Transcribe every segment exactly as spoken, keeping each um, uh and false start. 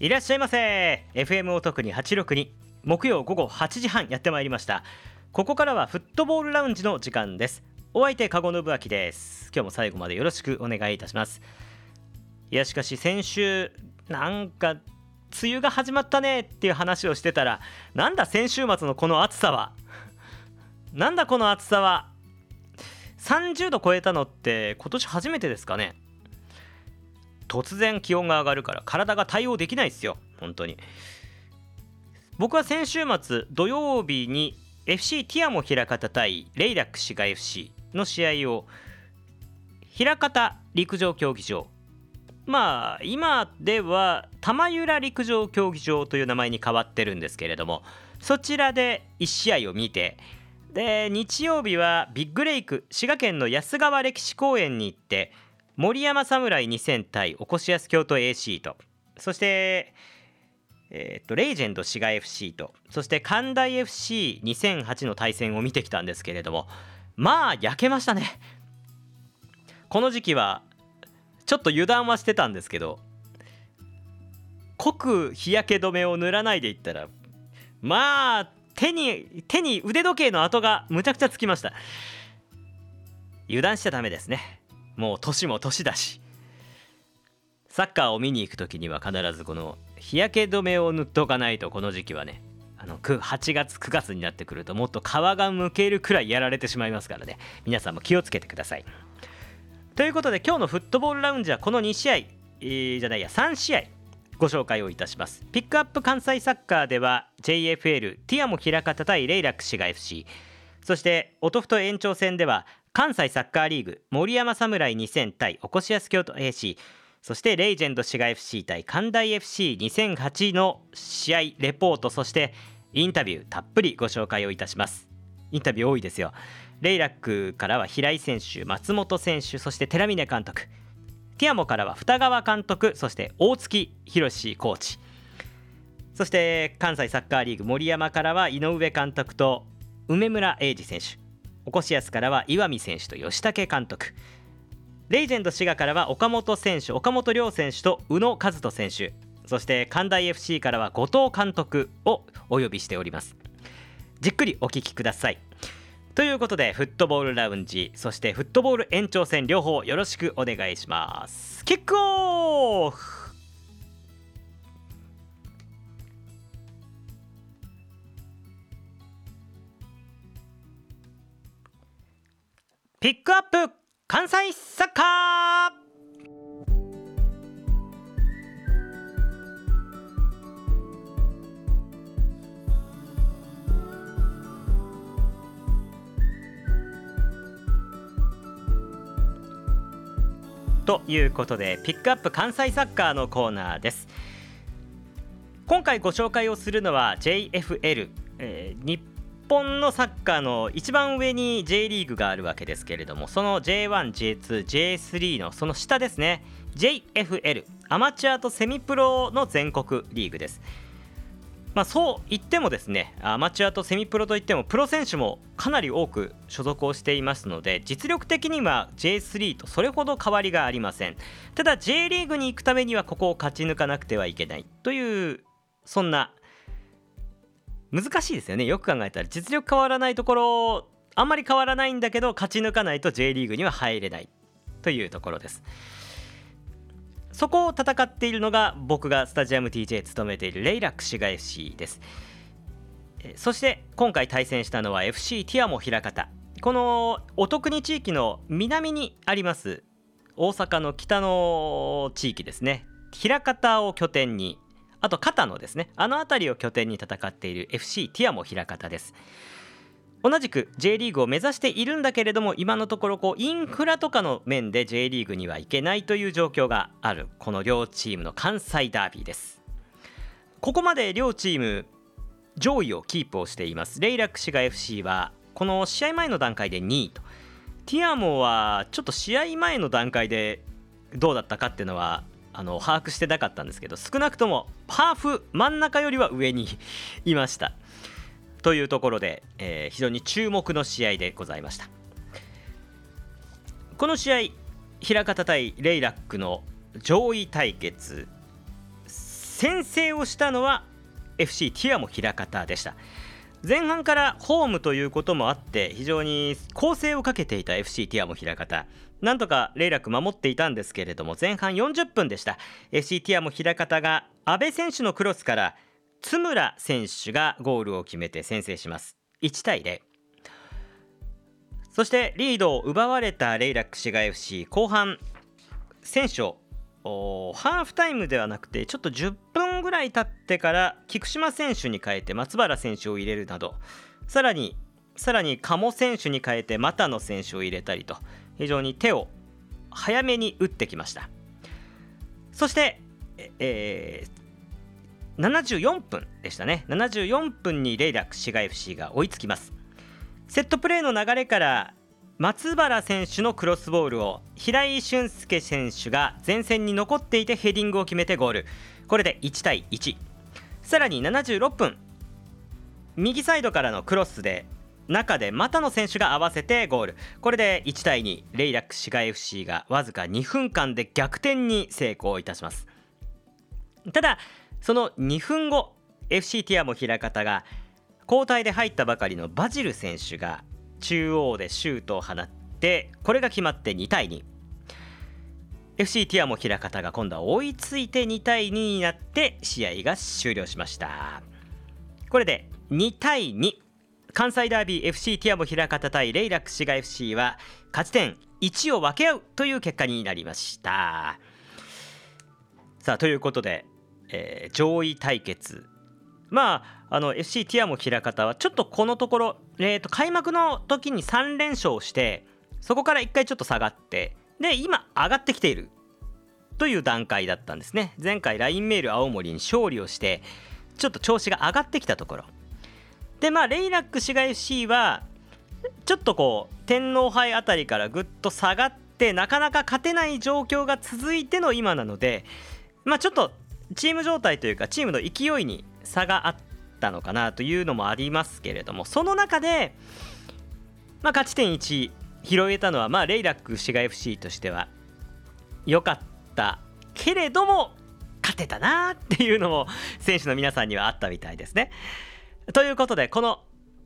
いらっしゃいませ。 エフエム お得にはちろくに、木曜午後はちじはんやってまいりました。ここからはフットボールラウンジの時間です。お相手、加護信明です。今日も最後までよろしくお願いいたします。いや、しかし先週なんか梅雨が始まったねっていう話をしてたら、なんだ先週末のこの暑さはなんだこの暑さはさんじゅうど超えたのって今年初めてですかね。突然気温が上がるから体が対応できないですよ、本当に。僕は先週末土曜日に エフシー ティアモ枚方対レイラック滋賀 エフシー の試合を枚方陸上競技場、まあ今では玉浦陸上競技場という名前に変わってるんですけれども、そちらでいち試合を見て、で日曜日はビッグレイク滋賀県の安川歴史公園に行って、森山侍にせん対おこしやす京都 エーシー と、そして、えー、とレイジェンド滋賀 エフシー と、そして関大 エフシーにせんはち の対戦を見てきたんですけれども、まあ焼けましたね。この時期はちょっと油断はしてたんですけど、濃く日焼け止めを塗らないでいったら、まあ手に手に腕時計の跡がむちゃくちゃつきました。油断しちゃダメですね。もう年も年だし、サッカーを見に行くときには必ずこの日焼け止めを塗っとかないと、この時期はね、あのはちがつくがつになってくるともっと皮がむけるくらいやられてしまいますからね、皆さんも気をつけてください。ということで、今日のフットボールラウンジはこのに試合、えー、じゃないやさん試合ご紹介をいたします。ピックアップ関西サッカーでは ジェイエフエル ティアモ枚方対レイラック滋賀 エフシー、 そして音太延長戦では関西サッカーリーグ森山侍にせん対おこしやす京都 エーシー、 そしてレイジェンド滋賀 エフシー 対関大 エフシーにせんはち の試合レポート、そしてインタビューたっぷりご紹介をいたします。インタビュー多いですよ。レイラックからは平井選手、松本選手、そして寺峰監督、ティアモからは二川監督、そして大月博志コーチ、そして関西サッカーリーグ森山からは井上監督と梅村英二選手、おこしやすからは岩見選手と吉武監督、レイジェンド滋賀からは岡本選手、岡本亮選手と宇野和人選手、そして関大 エフシー からは後藤監督をお呼びしております。じっくりお聞きください。ということで、フットボールラウンジ、そしてフットボール延長戦、両方よろしくお願いします。キックオフ。ピックアップ関西サッカー。ということで、ピックアップ関西サッカーのコーナーです。今回ご紹介をするのは ジェイエフエル、えー、日本日本のサッカーの一番上に J リーグがあるわけですけれども、その ジェイワン、ジェイツー、ジェイスリー のその下ですね、 ジェイエフエル、 アマチュアとセミプロの全国リーグです。まあそう言ってもですね、アマチュアとセミプロといってもプロ選手もかなり多く所属をしていますので、実力的には ジェイスリー とそれほど変わりがありません。ただ J リーグに行くためにはここを勝ち抜かなくてはいけないという、そんな難しいですよね。よく考えたら実力変わらないところ、あんまり変わらないんだけど勝ち抜かないと J リーグには入れないというところです。そこを戦っているのが、僕がスタジアム ティージェー 務めているレイラック滋賀 エフシー です。そして今回対戦したのは エフシー ティアモ枚方、このお得に地域の南にあります大阪の北の地域ですね、枚方を拠点に、あと片野ですね、あの辺りを拠点に戦っている エフシー ティアモ枚方です。同じく J リーグを目指しているんだけれども、今のところこうインフラとかの面で J リーグには行けないという状況がある、この両チームの関西ダービーです。ここまで両チーム上位をキープをしています。レイラック滋賀 エフシー はこの試合前の段階でにいと、ティアモはちょっと試合前の段階でどうだったかっていうのはあの把握してなかったんですけど、少なくともハーフ真ん中よりは上にいましたというところで、えー、非常に注目の試合でございました。この試合、枚方対レイラックの上位対決、先制をしたのは エフシー ティアモ枚方でした。前半からホームということもあって非常に攻勢をかけていた エフシー ティアモ枚方、なんとか霊楽守っていたんですけれども、前半よんじゅっぷんでした。 エフシー ティアモ枚方が阿部選手のクロスから津村選手がゴールを決めて先制します。いちたいゼロ。そしてリードを奪われた霊楽滋賀 エフシー、 後半選手をハーフタイムではなくてちょっとじゅっぷんぐらい経ってから菊島選手に変えて松原選手を入れるなど、さらにさらに鴨選手に変えて又野選手を入れたりと、非常に手を早めに打ってきました。そして、えー、ななじゅうよんぷんでしたね。ななじゅうよんぷんに霊楽滋賀 エフシー が追いつきます。セットプレーの流れから松原選手のクロスボールを平井俊介選手が前線に残っていてヘディングを決めてゴール、これでいちたいいち。さらにななじゅうろっぷん、右サイドからのクロスで中で又野選手が合わせてゴール、これでいちたいに。霊楽滋賀 エフシー がわずかにふんかんで逆転に成功いたします。ただそのにふんご、 エフシー ティアモ枚方が交代で入ったばかりのバジル選手が中央でシュートを放って、これが決まってにたいに。 エフシー ティアモ枚方が今度は追いついてにたいにになって試合が終了しました。これでにたいに、関西ダービー エフシー ティアモ枚方対霊楽滋賀 エフシー は勝ち点いちを分け合うという結果になりました。さあということで、えー、上位対決、まあ、あの エフシー ティアモ枚方はちょっとこのところ、えー、と開幕の時にさんれんしょうして、そこからいっかいちょっと下がって、で今上がってきているという段階だったんですね。前回 ライン メール青森に勝利をしてちょっと調子が上がってきたところで、まあ霊楽滋賀 エフシー はちょっとこう天皇杯あたりからぐっと下がって、なかなか勝てない状況が続いての今なので、まあちょっとチーム状態というかチームの勢いに差があったのかなというのもありますけれども、その中で、まあ、勝ち点いち拾えたのは、まあ、霊楽滋賀 エフシー としては良かったけれども勝てたなっていうのも選手の皆さんにはあったみたいですね。ということでこの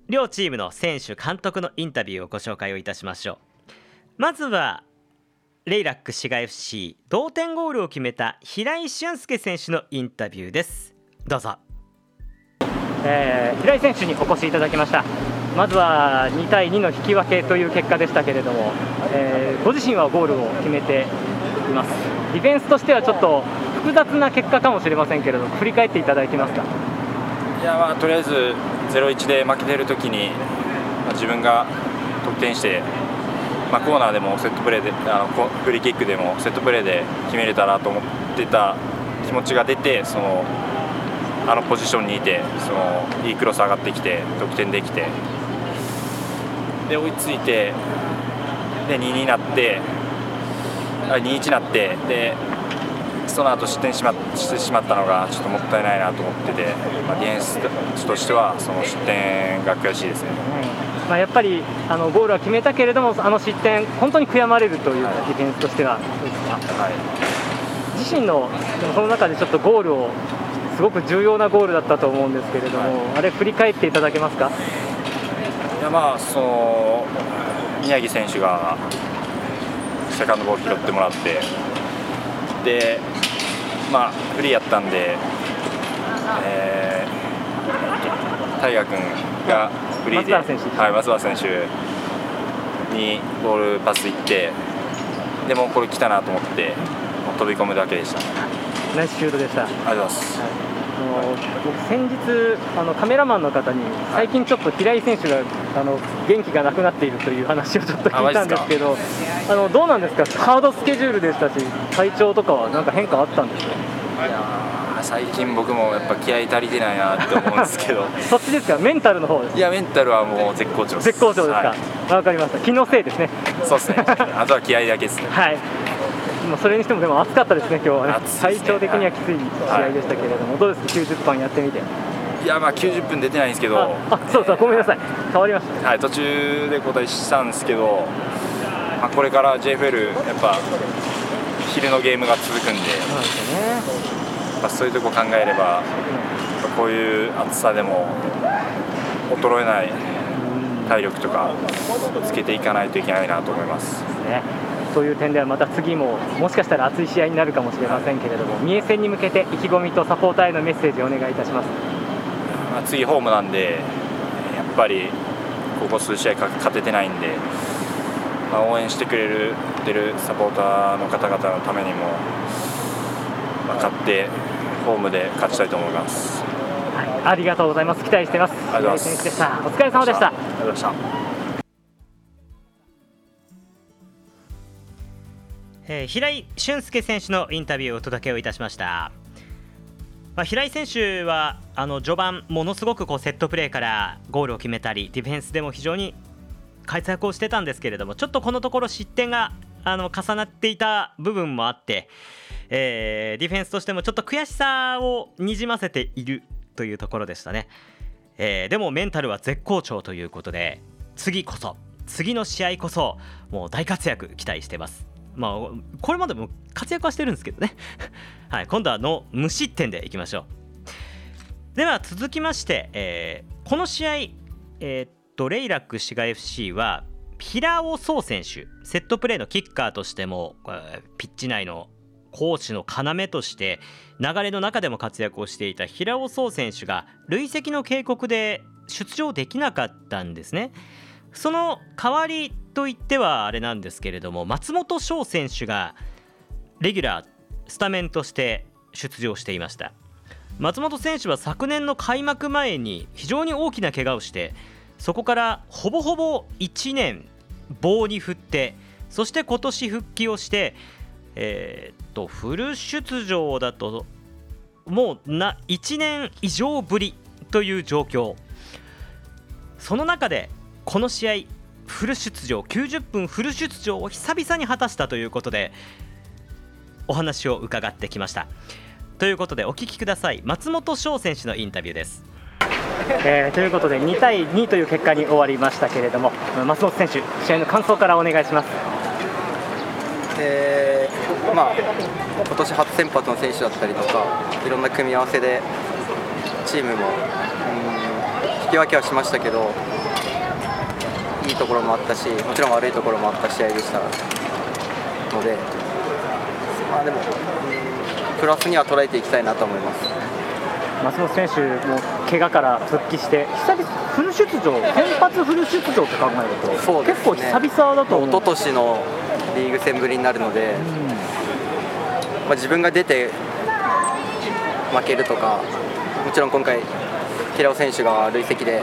両チームの選手監督のインタビューをご紹介をいたしましょう。まずは霊楽滋賀 エフシー 同点ゴールを決めた平井俊介選手のインタビューです。どうぞ。えー、平井選手にお越しいただきました。まずはにたいにの引き分けという結果でしたけれども、えー、ご自身はゴールを決めています。ディフェンスとしてはちょっと複雑な結果かもしれませんけれども、振り返っていただけますか。いや、まあ、とりあえず ゼロたいいち で負けているときに、まあ、自分が得点して、まあ、コーナーでもセットプレーで、あのフリーキックでもセットプレーで決めれたらと思ってた気持ちが出て、そのあのポジションにいて、そのいいクロス上がってきて得点できて、で追いついて、でにたいにになって、にたいいちになって、でその後失点し ま, してしまったのがちょっともったいないなと思ってて、まあ、ディフェンスとしてはその失点が悔しいですね。うん、まあ、やっぱりあのゴールは決めたけれども、あの失点本当に悔やまれるという、はい、ディフェンスとしてはどうですか。はい、自身のその中でちょっとゴールをすごく重要なゴールだったと思うんですけれども、はい、あれ振り返っていただけますか。いや、まあ、その宮城選手がセカンドボール拾ってもらって、で、まあ、フリーやったんで、えー、大河君がフリーで、はい、松原選手にボールパスいって、でもこれ来たなと思って飛び込むだけでした。ナイスシュートでした。ありがとうございます。はい、あの僕先日あのカメラマンの方に、最近ちょっと平井選手があの元気がなくなっているという話をちょっと聞いたんですけど、あのどうなんですか。ハードスケジュールでしたし、体調とかはなんか変化あったんですか。いや、最近僕もやっぱ気合い足りてないなって思うんですけどそっちですか、メンタルの方です。いや、メンタルはもう絶好調です。絶好調ですか。はい、わかりました。気のせいですね。そうですね、あとは気合いだけですね。はい、それにしてもでも暑かったですね、今日はね。体調的にはきつい試合でしたけれども、はい、どうですか、きゅうじゅっぷんやってみて。いや、まあきゅうじゅっぷん出てないんですけど、ああ、そうそう、ごめんなさい、変わりました。はい、途中で交代したんですけど、まあ、これから ジェイエフエル、やっぱ昼のゲームが続くんで、そうですね、ぱそういうとこ考えればこういう暑さでも衰えない体力とかつけていかないといけないなと思います。そういう点ではまた次ももしかしたら熱い試合になるかもしれませんけれども、三重戦に向けて意気込みとサポーターへのメッセージをお願いいたします。次ホームなんでやっぱりここ数試合勝ててないんで、まあ、応援してくれるサポーターの方々のためにも、まあ、勝ってホームで勝ちたいと思います。はい、ありがとうございます。期待しています。ありがとうございます。お疲れ様でした。ありがとうございました。平井俊介選手のインタビューをお届けをいたしました。まあ、平井選手はあの序盤ものすごくこうセットプレーからゴールを決めたりディフェンスでも非常に活躍をしてたんですけれども、ちょっとこのところ失点があの重なっていた部分もあって、えー、ディフェンスとしてもちょっと悔しさをにじませているというところでしたね。えー、でもメンタルは絶好調ということで、次こそ次の試合こそもう大活躍期待してます。まあ、これまでも活躍はしてるんですけどね、はい、今度はの無失点でいきましょう。では続きまして、えー、この試合、えー、っとレイラック滋賀 エフシー は平尾壮選手、セットプレーのキッカーとしてもピッチ内の攻守の要として流れの中でも活躍をしていた平尾壮選手が累積の警告で出場できなかったんですね。その代わりといってはあれなんですけれども、松本翔選手がレギュラースタメンとして出場していました。松本選手は昨年の開幕前に非常に大きな怪我をして、そこからほぼほぼいちねん棒に振って、そして今年復帰をして、えー、っとフル出場だともういちねん以上ぶりという状況。その中でこの試合フル出場、きゅうじゅっぷんフル出場を久々に果たしたということでお話を伺ってきました。ということでお聞きください。松本翔選手のインタビューです。えー、ということでに対にという結果に終わりましたけれども、松本選手試合の感想からお願いします。えーまあ、今年初先発の選手だったりとかいろんな組み合わせでチームもうん引き分けはしましたけど、いいところもあったし、もちろん悪いところもあった試合でしたので、まあ、でもプラスには捉えていきたいなと思います。松本選手も怪我から復帰して久々フル出場、先発フル出場と考えるとそうですね、結構久々だと思う。一昨年のリーグ戦ぶりになるので、うんまあ、自分が出て負けるとか、もちろん今回平尾選手が累積で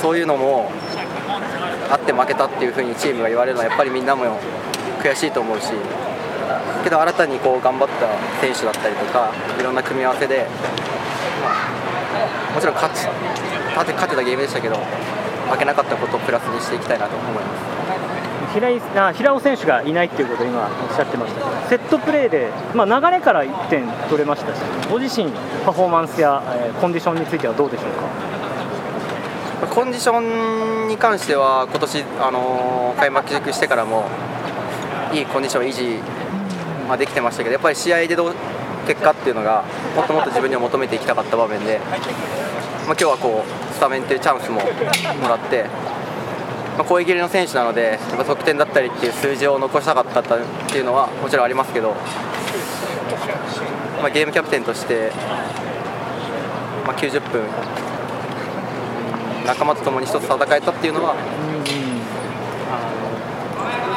そういうのもあって負けたっていう風にチームが言われるのはやっぱりみんなも悔しいと思うし、けど新たにこう頑張った選手だったりとかいろんな組み合わせで、まあ、もちろん勝ち勝て、勝てたゲームでしたけど負けなかったことをプラスにしていきたいなと思います。平井、あ、平尾選手がいないっていうことを今おっしゃってましたけど、セットプレーで、まあ、流れからいってん取れましたし、ご自身パフォーマンスや、えー、コンディションについてはどうでしょうか。コンディションに関しては今年、あのー、開幕してからもいいコンディション維持、まあ、できてましたけど、やっぱり試合でどう結果っていうのがもっともっと自分には求めていきたかった場面で、まあ、今日はこうスタメンというチャンスももらって、まあ、攻撃入れの選手なのでやっぱ得点だったりっていう数字を残したかったっていうのはもちろんありますけど、まあ、ゲームキャプテンとして、まあ、きゅうじゅっぷん仲間と共に一つ戦えたっていうのは、うん、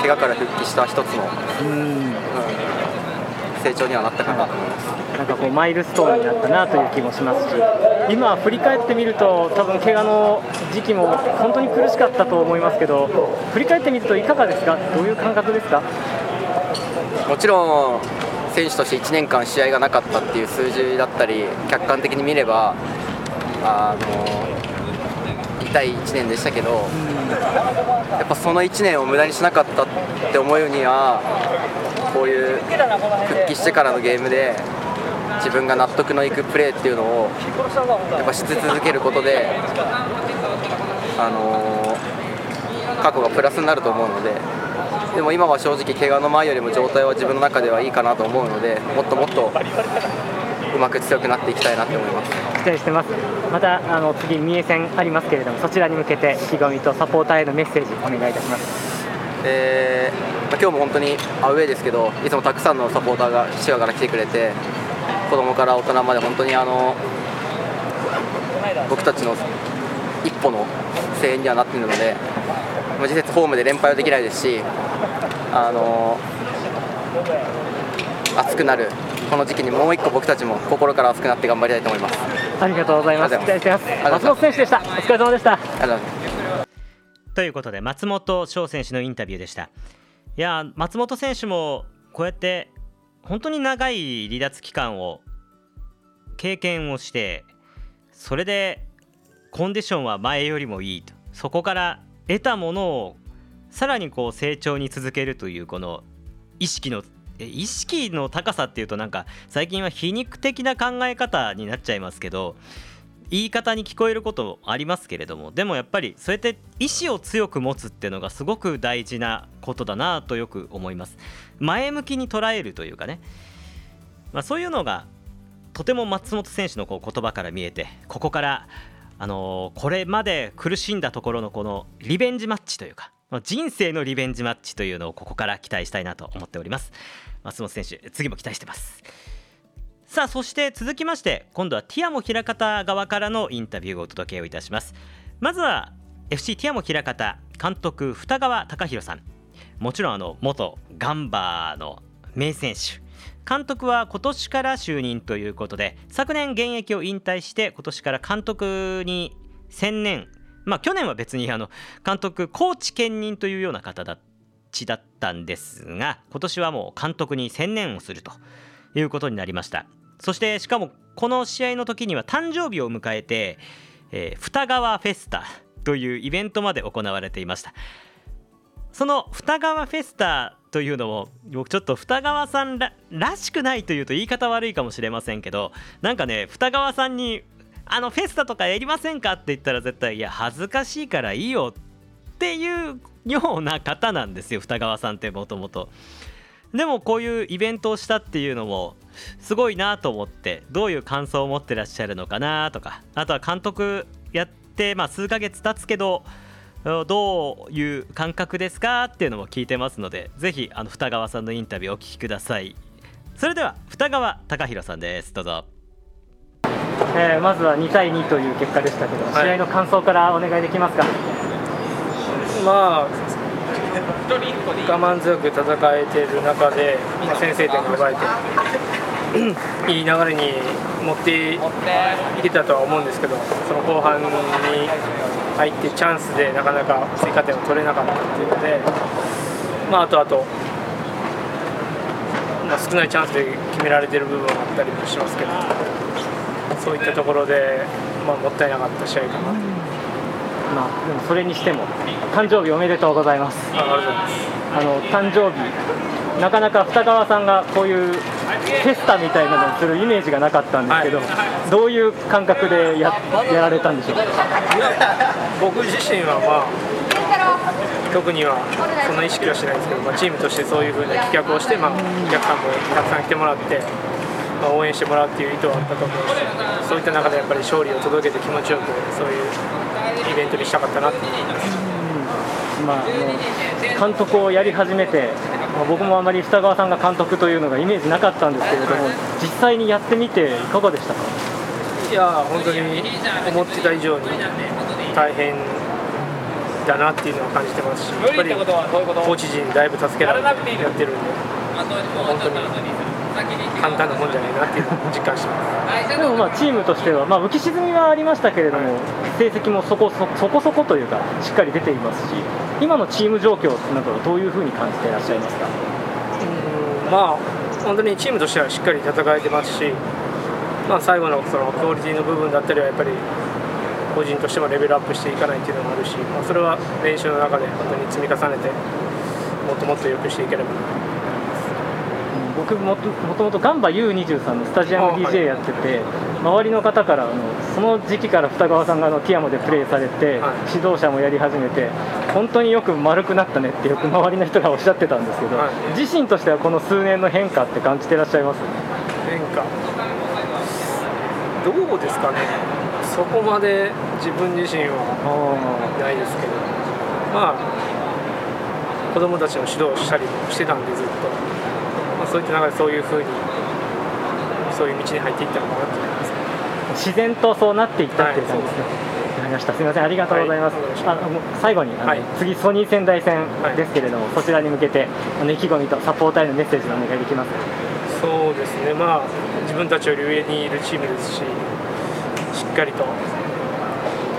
怪我から復帰した一つの、うんうん、成長にはなったかなと思います。なんかこうマイルストーンになったなという気もしますし、今振り返ってみると多分怪我の時期も本当に苦しかったと思いますけど、振り返ってみるといかがですか？どういう感覚ですか？もちろん選手としていちねんかん試合がなかったっていう数字だったり客観的に見ればあのいちねんでしたけど、やっぱそのいちねんを無駄にしなかったって思うにはこういう復帰してからのゲームで自分が納得のいくプレーっていうのをやっぱし続けることで、あのー、過去がプラスになると思うので、でも今は正直怪我の前よりも状態は自分の中ではいいかなと思うので、もっともっとうまく強くなっていきたいなと思います。期待してます。またあの次三重戦ありますけれども、そちらに向けて意気込みとサポーターへのメッセージお願いいたします。えー、今日も本当にアウェーですけど、いつもたくさんのサポーターが滋賀から来てくれて、子供から大人まで本当にあの僕たちの一歩の声援にはなっているので、次節ホームで連敗はできないですし、あの熱くなるこの時期にもう一個僕たちも心から熱くなって頑張りたいと思います。ありがとうございます。期待しています。松本選手でした。お疲れ様でした。ありがとうございます。ということで松本翔選手のインタビューでした。いや、松本選手もこうやって本当に長い離脱期間を経験をして、それでコンディションは前よりもいいと、そこから得たものをさらにこう成長に続けるという、この意識の意識の高さっていうと、なんか最近は皮肉的な考え方になっちゃいますけど、言い方に聞こえることありますけれども、でもやっぱりそうやって意志を強く持つっていうのがすごく大事なことだなとよく思います。前向きに捉えるというかね、まあ、そういうのがとても松本選手のこう言葉から見えて、ここから、あのー、これまで苦しんだところのこのリベンジマッチというか、人生のリベンジマッチというのをここから期待したいなと思っております。松本選手、次も期待してます。さあ、そして続きまして今度はティアモ枚方側からのインタビューをお届けをいたします。まずは エフシー ティアモ枚方監督二川貴弘さん、もちろんあの元ガンバーの名選手、監督は今年から就任ということで、昨年現役を引退して今年から監督に専念、まあ去年は別にあの監督コーチ兼任というような形だったんですが、今年はもう監督に専念をするということになりました。そしてしかもこの試合の時には誕生日を迎えて、えー、二川フェスタというイベントまで行われていました。その二川フェスタというのも、僕ちょっと二川さん ら, らしくないというと言い方悪いかもしれませんけど、なんかね、二川さんにあのフェスタとかやりませんかって言ったら絶対いや恥ずかしいからいいよっていうような方なんですよ、二川さんってもともと。でもこういうイベントをしたっていうのもすごいなと思って、どういう感想を持ってらっしゃるのかなとか、あとは監督やって、まあ、数ヶ月経つけどどういう感覚ですかっていうのも聞いてますので、ぜひあの二川さんのインタビューをお聞きください。それでは二川貴弘さんです。どうぞ。えー、まずはにたいにという結果でしたけど、はい、試合の感想からお願いできますか。まあ我慢強く戦えている中で、まあ、先制点が奪えていい流れに持っていけたとは思うんですけど、その後半に入ってチャンスでなかなか追加点を取れなかったというので、まあ、あとあと、まあ、少ないチャンスで決められている部分があったりもしますけど、そういったところで、まあ、もったいなかった試合かなと。まあ、でもそれにしても誕生日おめでとうございます。あの誕生日なかなか二川さんがこういうフェスタみたいなのをするイメージがなかったんですけど、はい、どういう感覚で や, やられたんでしょうか。僕自身は、まあ、特にはそんな意識はしないんですけど、まあ、チームとしてそういう風な企画をして、まあ、お客さんもたくさん来てもらって、まあ、応援してもらうっていう意図はあったと思うし、そういった中でやっぱり勝利を届けて気持ちよくそういうイベントにしたかったなって思います。うん、まあ、監督をやり始めて、まあ、僕もあまり二川さんが監督というのがイメージなかったんですけれども、実際にやってみていかがでしたか。いや本当に思ってた以上に大変だなっていうのを感じてますし、やっぱりコーチ陣にだいぶ助けられてやってるんで、本当に簡単なもんじゃないなっていう実感してます。でもまあチームとしては、まあ、浮き沈みはありましたけれども、はい、成績もそこそこ、そこそこというかしっかり出ていますし、今のチーム状況などはどういうふうに感じていらっしゃいますか。うん、まあ、本当にチームとしてはしっかり戦えてますし、まあ、最後のそのクオリティの部分だったりはやっぱり個人としてもレベルアップしていかないっていうのもあるし、まあ、それは練習の中で本当に積み重ねてもっともっと良くしていければな。僕もともとガンバ ユーにじゅうさん のスタジアム ディージェー やってて、周りの方からあのその時期から二川さんがあのティアモでプレーされて、はい、指導者もやり始めて本当によく丸くなったねってよく周りの人がおっしゃってたんですけど、はい、自身としてはこの数年の変化って感じてらっしゃいます。変化、どうですかね、そこまで自分自身はないですけど、まあ、子どもたちの指導したりもしてたんでずっと、まあ、そういった中でそういうふうにそういう道に入っていったのかなと思います。自然とそうなっていったっていう感じですね、はい、そうです。すみません、ありがとうございます、はい、あの最後にあの、はい、次ソニー仙台戦ですけれども、はい、そちらに向けてあの意気込みとサポーターへのメッセージをお願いできますか。そうですね、まあ、自分たちより上にいるチームですし、しっかりと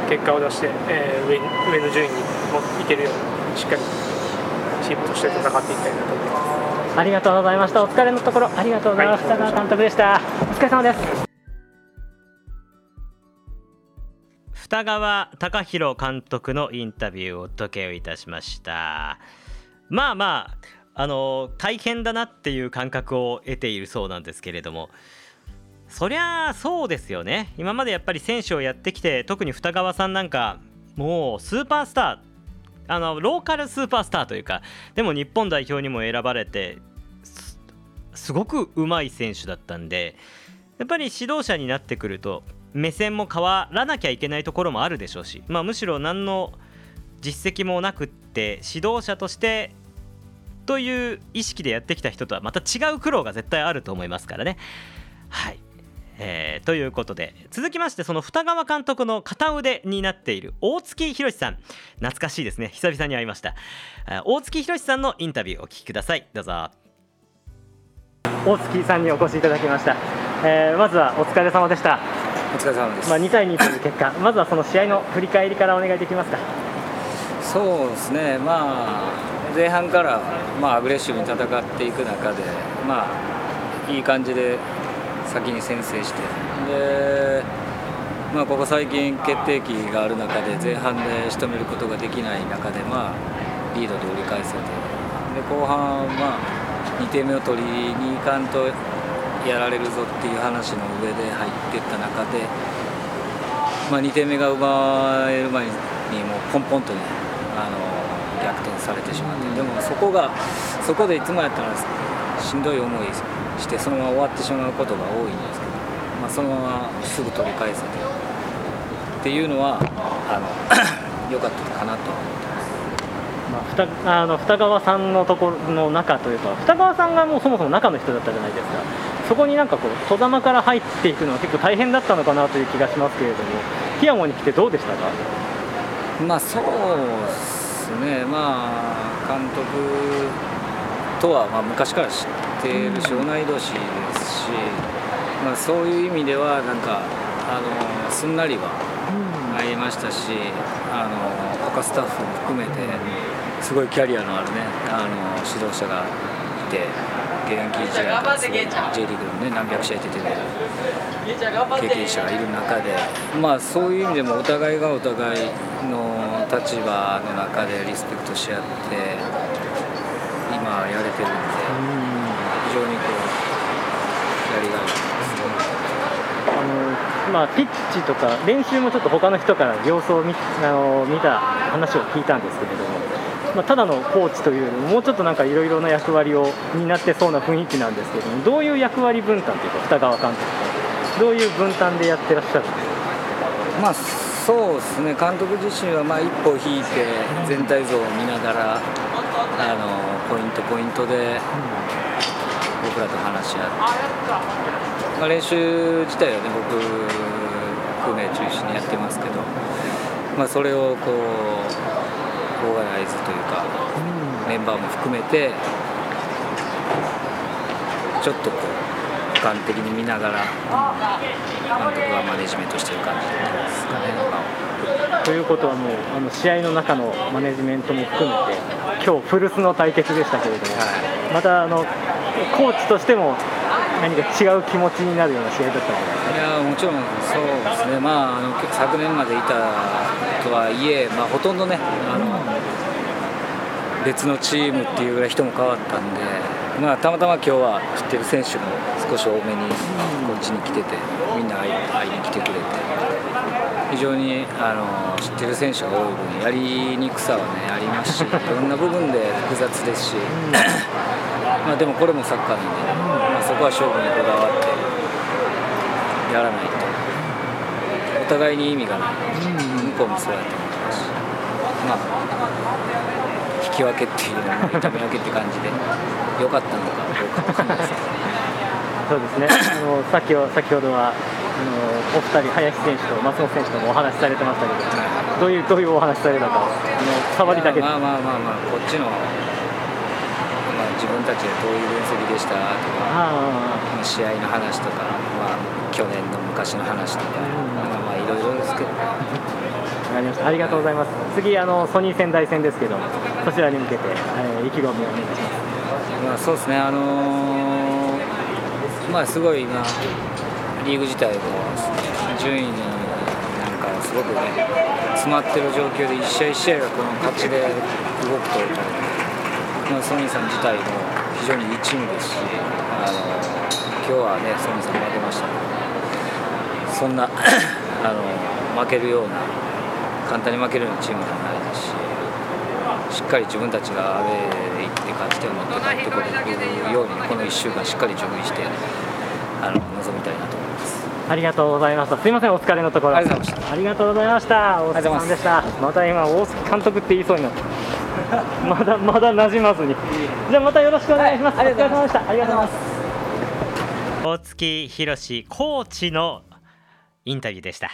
結果を出して、えー、上, 上の順位にもいけるようにしっかりチームとして戦っていきたいなと思います。ありがとうございました。お疲れのところありがとうございました、はい、北川監督でした。お疲れ様です。北川貴弘監督のインタビューをお届けをいたしました。まあまああの大変だなっていう感覚を得ているそうなんですけれども、そりゃそうですよね。今までやっぱり選手をやってきて、特に二川さんなんかもうスーパースター、あのローカルスーパースターというか、でも日本代表にも選ばれて す, すごく上手い選手だったんで、やっぱり指導者になってくると目線も変わらなきゃいけないところもあるでしょうし、まあ、むしろ何の実績もなくって指導者としてという意識でやってきた人とはまた違う苦労が絶対あると思いますからね。はい、えー、ということで続きまして、その二川監督の片腕になっている大月博さん、懐かしいですね、久々に会いました。大月博さんのインタビューお聞きください。どうぞ。大月さんにお越しいただきました、えー、まずはお疲れ様でした。お疲れ様です、まあ、にたいにという結果まずはその試合の振り返りからお願いできますか。そうですね、まあ前半から、まあ、アグレッシブに戦っていく中で、まあ、いい感じで先に先制してで、まあ、ここ最近決定機がある中で前半で仕留めることができない中で、まあ、リードで折り返せて、で後半、まあ、にてんめを取りにいかんとやられるぞっていう話の上で入っていった中で、まあ、にてんめが奪える前にもうポンポンとね、あの逆転されてしまって、でもそこがそこでいつもやったらしんどい思いしてそのまま終わってしまうことが多いんですけど、まあ、そのまますぐ取り返せてっていうのは良かったかなと思ってます、まあ、あの二川さんのところの中というか、二川さんがもうそもそも中の人だったじゃないですか。そこになんかこう戸玉から入っていくのは結構大変だったのかなという気がしますけれども、檜山に来てどうでしたか。まあそうね、まあ、監督とはまあ昔から知っているし同い年ですし、まあ、そういう意味ではなんかあのすんなりは会いましたし、あの他スタッフも含めてすごいキャリアのある、ね、あの指導者がいて、現役時代と J リーグの、ね、何百試合出てる経験者がいる中で、まあ、そういう意味でもお互いがお互いの立場の中でリスペクトし合って今やれてるんで、非常にこうやりがいがあります、うん、あのまあ、ピッチとか練習もちょっと他の人から様子を 見, あの見た話を聞いたんですけれども、まあ、ただのコーチというよりももうちょっとなんかいろいろな役割を担ってそうな雰囲気なんですけれども、どういう役割分担というか二川監督どういう分担でやってらっしゃるんですか。まあそうですね、監督自身はまあ一歩引いて全体像を見ながら、あのポイントポイントで僕らと話し合って、まあ、練習自体はね僕含め中心にやってますけど、まあ、それをこうオーガナイズというかメンバーも含めてちょっとこう俯瞰的に見ながら、監督はマネジメントしている感じですかね。ということはもうあの試合の中のマネジメントも含めて、今日古巣の対決でしたけれども、はい、またあのコーチとしても何か違う気持ちになるような試合だったんですか。いやもちろんそうですね、まあ、あの昨年までいたとはいえ、まあ、ほとんどねあの別のチームっていうぐらい人も変わったんで、まあ、たまたま今日は知ってる選手も少し多めにこっちに来てて、みんな会いに来てくれて、非常にあの知ってる選手が多い分やりにくさは、ね、ありますし、いろんな部分で複雑ですしまあでもこれもサッカーなんで、まあ、そこは勝負にこだわってやらないと互いに意味がない、うん、向こうもそうやって思ってますし、まあ、引き分けっていうのは痛み分けって感じで良かったのかどうか分かんないですけどそうですね、あの 先, を先ほどはあのお二人、林選手と松本選手ともお話しされてましたけど、どういう、どういうお話されたか、触りだけで、まあまあまあまあ、こっちの、まあ、自分たちでどういう分析でしたとか、あ試合の話とか、まあ、去年の昔の話とか、まあいろいろですけど、わかりました。ありがとうございます。次あのソニー仙台戦ですけど、そちらに向けて、はい、意気込みをお願いします。まあ、そうですね、あのー、まあすごい今リーグ自体も順位になんかすごくね。詰まってる状況で一試合一試合がこの勝ちで動くというか、まあ、ソニーさん自体も非常にいいチームですし、あの今日はねソニーさん負けましたけど、そんなあの負けるような簡単に負けるようなチームでもないですし、しっかり自分たちがアウェーで行って勝ち点を持って帰ってくるように、このいっしゅうかんしっかり準備してあの臨みたいなと思います。ありがとうございました。すいません、お疲れのところありがとうございました。ありがとうございました。お疲れ様でした。 ま, また今大杉監督って言いそうになってまだまだ馴染まずにじゃあまたよろしくお願いします、はい、お疲れ様でした。ありがとうございます。大槻浩コーチのインタビューでした。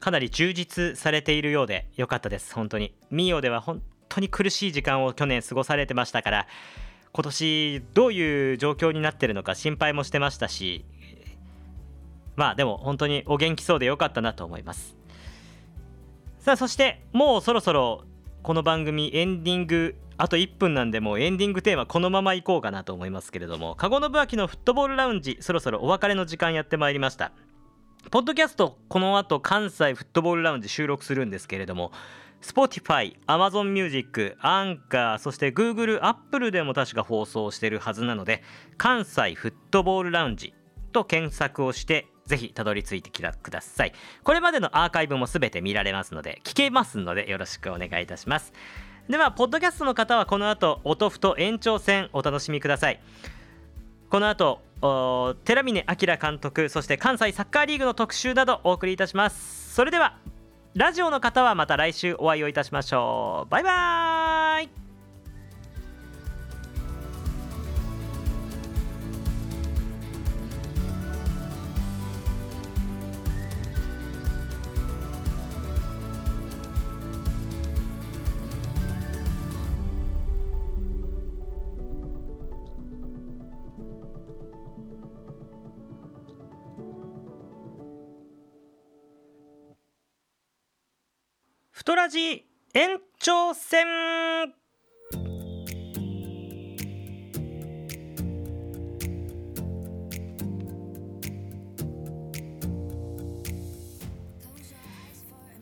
かなり充実されているようで良かったです。本当にミオでは本当に苦しい時間を去年過ごされてましたから、今年どういう状況になってるのか心配もしてましたし、まあでも本当にお元気そうでよかったなと思います。さあ、そしてもうそろそろこの番組エンディング、あといっぷんなんで、もうエンディングテーマこのままいこうかなと思いますけれども、籠信明のフットボールラウンジ、そろそろお別れの時間やってまいりました。ポッドキャストこの後関西フットボールラウンジ収録するんですけれども、Spotify、Amazon Music、アンカー、そして Google、Apple でも確か放送してるはずなので、関西フットボールラウンジと検索をしてぜひたどり着いてください。これまでのアーカイブもすべて見られますので、聞けますのでよろしくお願いいたします。ではポッドキャストの方はこの後音ふと延長戦お楽しみください。この後寺峰明監督、そして関西サッカーリーグの特集などお送りいたします。それではラジオの方はまた来週お会いをいたしましょう。バイバーイ。フトラジ延長戦。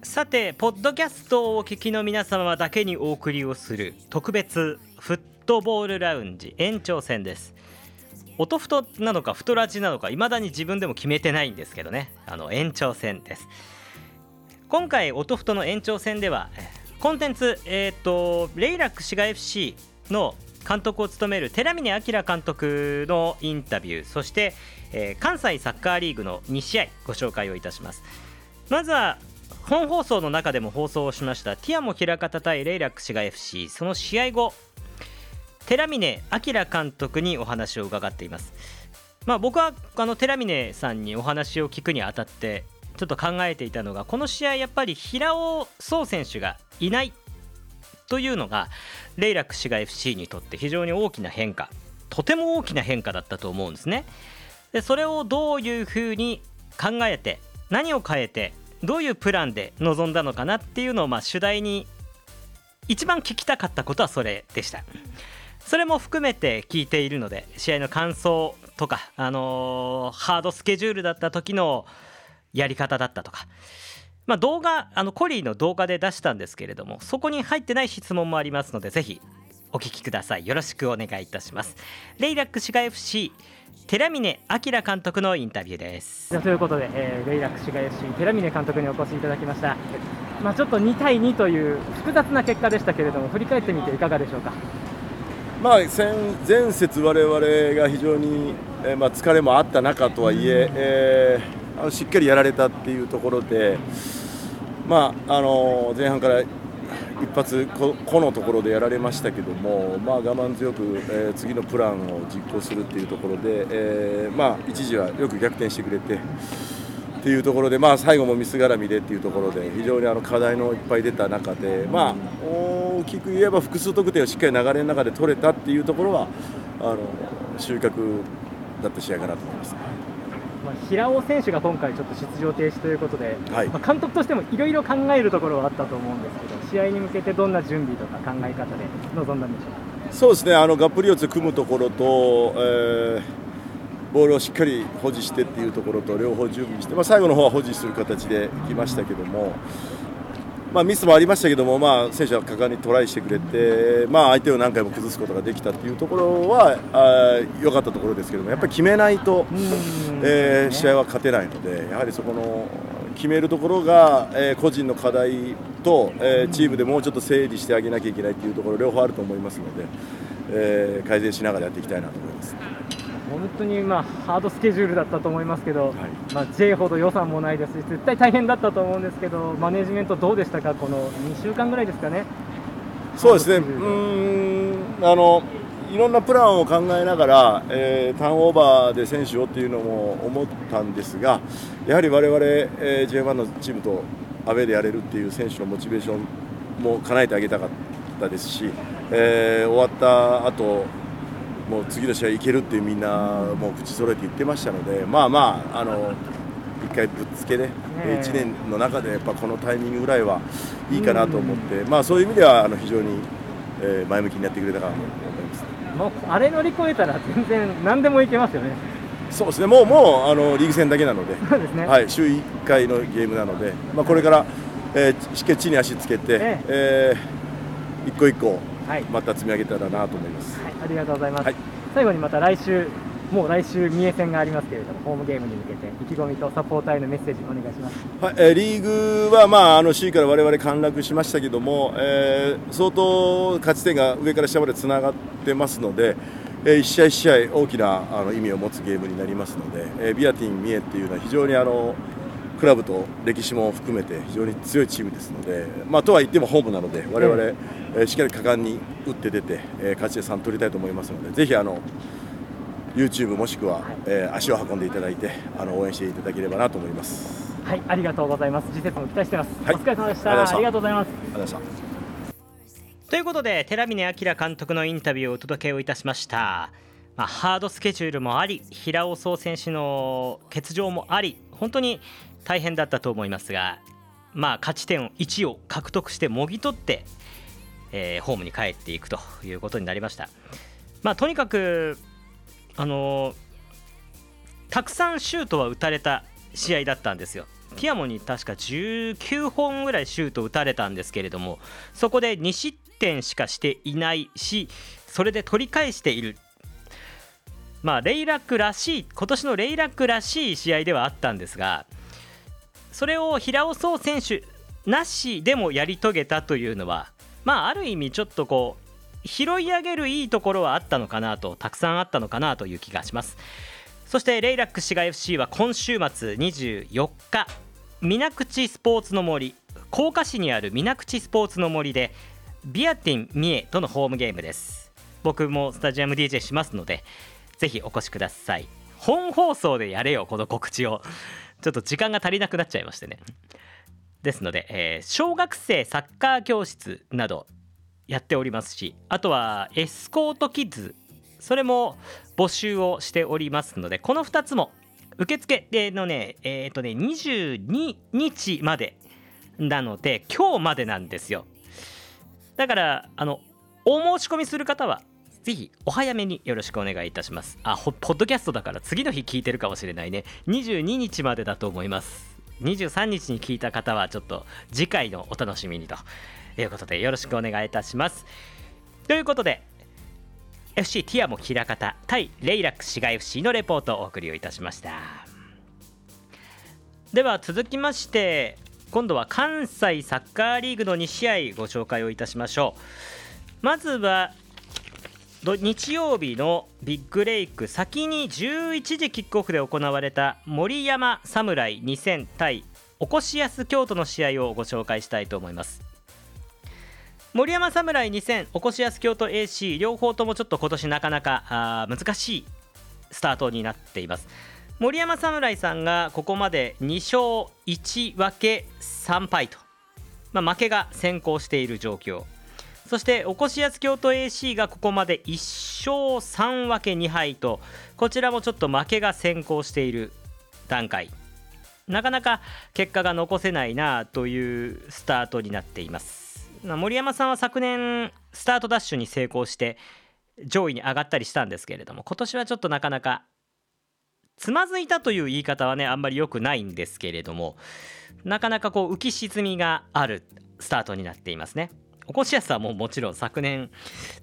さてポッドキャストをお聞きの皆様だけにお送りをする特別フットボールラウンジ延長戦です。音フトなのかフトラジなのか未だに自分でも決めてないんですけどね、あの延長戦です。今回音ふとの延長戦ではコンテンツ、えー、とレイラック滋賀 エフシー の監督を務める寺峰明監督のインタビュー、そして、えー、関西サッカーリーグのに試合ご紹介をいたします。まずは本放送の中でも放送をしましたティアモ枚方対レイラック滋賀 エフシー、 その試合後寺峰明監督にお話を伺っています。まあ、僕はあの寺峰さんにお話を聞くにあたってちょっと考えていたのが、この試合やっぱり平尾壮選手がいないというのがレイラック滋賀 エフシー にとって非常に大きな変化、とても大きな変化だったと思うんですね。でそれをどういうふうに考えて、何を変えて、どういうプランで臨んだのかなっていうのを、まあ主題に一番聞きたかったことはそれでした。それも含めて聞いているので、試合の感想とか、あのー、ハードスケジュールだった時のやり方だったとか、まあ、動画あのコリーの動画で出したんですけれども、そこに入ってない質問もありますので、ぜひお聞きください。よろしくお願いいたします。レイラック滋賀 エフシー 寺峰明監督のインタビューです。ということで、えー、レイラック滋賀 エフシー 寺峰監督にお越しいただきました。まあ、ちょっとに対にという複雑な結果でしたけれども、振り返ってみていかがでしょうか。まあ、前節我々が非常に、えーまあ、疲れもあった中とはいえ、えーしっかりやられたっていうところで、まああの前半から一発 こ, このところでやられましたけども、まあ、我慢強く、えー、次のプランを実行するっていうところで、えーまあ、一時はよく逆転してくれてっていうところで、まあ、最後もミス絡みでっていうところで非常にあの課題のいっぱい出た中で、まあ、大きく言えば複数得点をしっかり流れの中で取れたっていうところはあの収穫だった試合かなと思います。平尾選手が今回ちょっと出場停止ということで、はい、まあ、監督としてもいろいろ考えるところはあったと思うんですけど、試合に向けてどんな準備とか考え方で臨んだんでしょうか。そうですね、あのがっぷり四つ組むところと、えー、ボールをしっかり保持してっていうところと両方準備して、まあ、最後の方は保持する形で来ましたけども、まあ、ミスもありましたけども、まあ、選手は果敢にトライしてくれて、まあ、相手を何回も崩すことができたっていうところは良かったところですけども、やっぱり決めないと、えー、試合は勝てないので、やはりそこの決めるところが、えー、個人の課題と、えー、チームでもうちょっと整理してあげなきゃいけないっていうところ両方あると思いますので、えー、改善しながらやっていきたいなと思います。本当に、まあ、ハードスケジュールだったと思いますけど、はい、まあ、J ほど予算もないですし絶対大変だったと思うんですけど、マネジメントどうでしたか、このにしゅうかんぐらいですかね。そうですね、うーん、あのいろんなプランを考えながら、えー、ターンオーバーで選手をっていうのも思ったんですが、やはり我々、えー、ジェイワン のチームとアウェーでやれるっていう選手のモチベーションも叶えてあげたかったですし、えー、終わった後もう次の試合いけるってみんなもう口揃えて言ってましたので、まあまああのいっかいぶっつけで、ね、いちねんの中でやっぱこのタイミングぐらいはいいかなと思って、うん、まあ、そういう意味ではあの非常に前向きになってくれたかなと思います。もうあれ乗り越えたら全然何でもいけますよね。そうですね、もう、もうあのリーグ戦だけなので、そうですね、はい、週いっかいのゲームなので、まあ、これから、えー、しっかり地に足つけて、ね、えー、一個一個はい、また積み上げたらなと思います、はい、ありがとうございます、はい、最後にまた来週もう来週三重戦がありますけれども、ホームゲームに向けて意気込みとサポーターへのメッセージお願いします。はい、えー、リーグは、まあ、あの首位から我々陥落しましたけども、えー、相当勝ち点が上から下までつながってますので、えー、一試合一試合大きなあの意味を持つゲームになりますので、えー、ビアティン三重っていうのは非常にあのクラブと歴史も含めて非常に強いチームですので、まあ、とはいってもホームなので我々、えー、しっかり果敢に打って出て、えー、勝ち点さん取りたいと思いますので、ぜひあの YouTube もしくは、えー、足を運んでいただいてあの応援していただければなと思います。はい、ありがとうございます。次節も期待しています、はい、お疲れ様でした。ありがとうございます。ありがとうございました。ということで寺峰彰監督のインタビューをお届けをいたしました。まあ、ハードスケジュールもあり平尾総選手の欠場もあり本当に大変だったと思いますが、まあ、勝ち点いちを獲得してもぎ取って、えー、ホームに帰っていくということになりました。まあ、とにかく、あのー、たくさんシュートは打たれた試合だったんですよ。ティアモに確かじゅうきゅうほんぐらいシュート打たれたんですけれども、そこでに失点しかしていないし、それで取り返している。まあ、レイラックらしい、今年のレイラックらしい試合ではあったんですが、それを平尾壮選手なしでもやり遂げたというのは、まあ、ある意味ちょっとこう拾い上げるいいところはあったのかなと、たくさんあったのかなという気がします。そしてレイラック滋賀 エフシー は今週末にじゅうよっか、水口スポーツの森、甲賀市にある水口スポーツの森でビアティン三重とのホームゲームです。僕もスタジアム ディージェー しますのでぜひお越しください。本放送でやれよこの告知をちょっと時間が足りなくなっちゃいましてね。ですので、えー、小学生サッカー教室などやっておりますし、あとはエスコートキッズ、それも募集をしておりますので、このふたつも受付のね、えーとね、にじゅうににちまでなので今日までなんですよ。だからあのお申し込みする方はぜひお早めによろしくお願いいたします。あ、ポッドキャストだから次の日聞いてるかもしれないね。にじゅうににちまでだと思います。にじゅうさんにちに聞いた方はちょっと次回のお楽しみにということでよろしくお願いいたします。ということで エフシー ティアモ枚方対レイラック滋賀 エフシー のレポートをお送りをいたしました。では続きまして今度は関西サッカーリーグのに試合ご紹介をいたしましょう。まずは日曜日のビッグレイク先にじゅういちじキックオフで行われた森山侍にせん対おこしやす京都の試合をご紹介したいと思います。森山侍にせん、おこしやす京都 エーシー 両方ともちょっと今年なかなか難しいスタートになっています。森山侍さんがここまでに勝いち分けさん敗と、まあ、負けが先行している状況。そしておこしやす京都 エーシー がここまでいち勝さん分けに敗と、こちらもちょっと負けが先行している段階、なかなか結果が残せないなというスタートになっています。森山さんは昨年スタートダッシュに成功して上位に上がったりしたんですけれども、今年はちょっとなかなかつまずいたという言い方はね、あんまり良くないんですけれども、なかなかこう浮き沈みがあるスタートになっていますね。おこしやすはもうもちろん昨年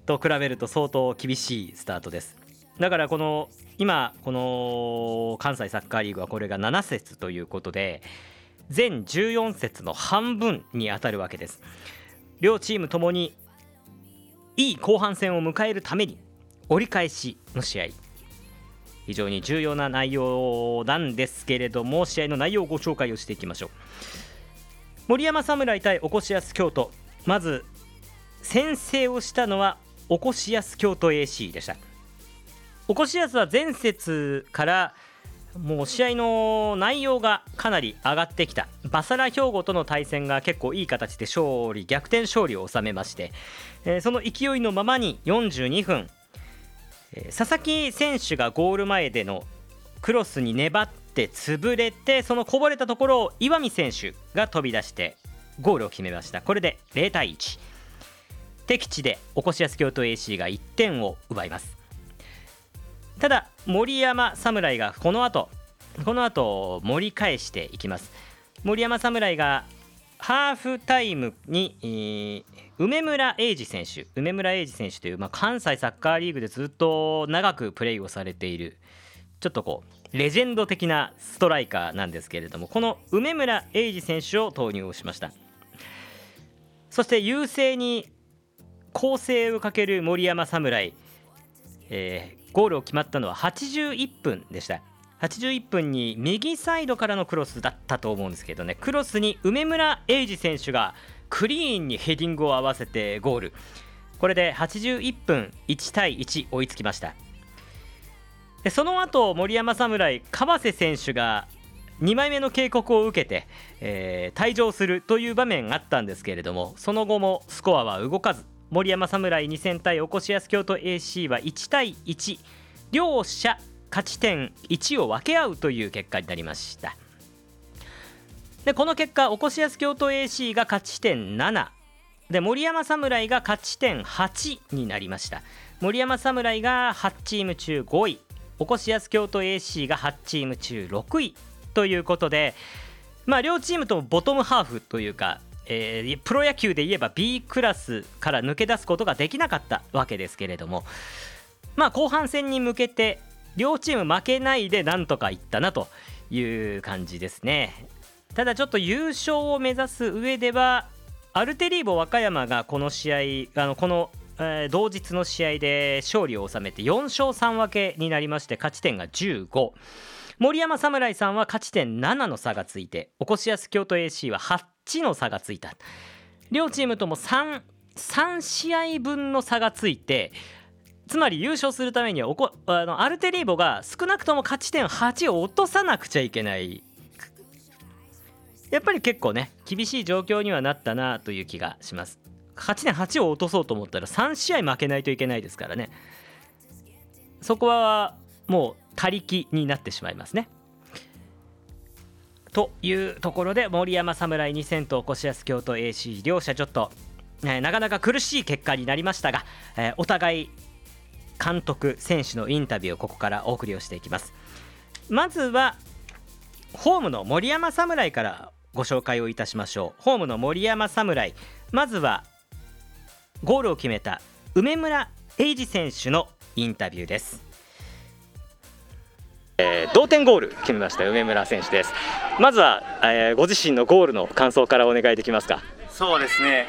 と比べると相当厳しいスタートです。だからこの今この関西サッカーリーグはこれがなな節ということで、全じゅうよん節の半分にあたるわけです。両チームともにいい後半戦を迎えるために折り返しの試合、非常に重要な内容なんですけれども、試合の内容をご紹介をしていきましょう。森山侍対おこしやす京都、まず先制をしたのはおこしやす京都 エーシー でした。おこしやすは前節からもう試合の内容がかなり上がってきた。バサラ兵庫との対戦が結構いい形で勝利、逆転勝利を収めまして、えー、その勢いのままによんじゅうにふん、佐々木選手がゴール前でのクロスに粘って潰れて、そのこぼれたところを岩見選手が飛び出してゴールを決めました。これでゼロ対いち、敵地でおこしやす京都 エーシー がいってんを奪います。ただ森山侍がこの後この後盛り返していきます。森山侍がハーフタイムに、えー、梅村英二選手梅村英二選手という、まあ、関西サッカーリーグでずっと長くプレーをされている、ちょっとこうレジェンド的なストライカーなんですけれども、この梅村英二選手を投入をしました。そして優勢に攻勢をかける森山侍、えー、ゴールを決まったのははちじゅういっぷんでした。はちじゅういっぷんに右サイドからのクロスだったと思うんですけどね、クロスに梅村英二選手がクリーンにヘディングを合わせてゴール。これではちじゅういっぷんいち対いち追いつきました。でその後森山侍川瀬選手がにまいめの警告を受けて、えー、退場するという場面があったんですけれども、その後もスコアは動かず、森山侍にせん対おこしやす京都 エーシー はいち対いち、両者勝ち点いちを分け合うという結果になりました。でこの結果、おこしやす京都 エーシー が勝ち点ななで、森山侍が勝ち点はちになりました。森山侍がはちチーム中ごい、おこしやす京都 エーシー がはちチーム中ろくいということで、まあ、両チームともボトムハーフというか、えー、プロ野球で言えば B クラスから抜け出すことができなかったわけですけれども、まあ、後半戦に向けて両チーム負けないでなんとかいったなという感じですね。ただちょっと優勝を目指す上では、アルテリーボ和歌山がこの試合あのこの、えー、同日の試合で勝利を収めてよん勝さん分けになりまして、勝ち点がじゅうご、森山侍さんは勝ち点ななの差がついて、おこしやす京都 エーシー ははちの差がついた。両チームとも 3, 3試合分の差がついて、つまり優勝するためにはおこあのアルテリーボが少なくとも勝ち点はちを落とさなくちゃいけない。やっぱり結構ね、厳しい状況にはなったなという気がします。勝ち点はちを落とそうと思ったらさん試合負けないといけないですからね、そこはもう他力になってしまいますね。というところで、森山侍にせんとおこしやす京都 エーシー 両者ちょっと、えー、なかなか苦しい結果になりましたが、えー、お互い監督選手のインタビューをここからお送りをしていきます。まずはホームの森山侍からご紹介をいたしましょう。ホームの森山侍、まずはゴールを決めた梅村英二選手のインタビューです。えー、同点ゴール決めました梅村選手です。まずは、えー、ご自身のゴールの感想からお願いできますか。そうですね、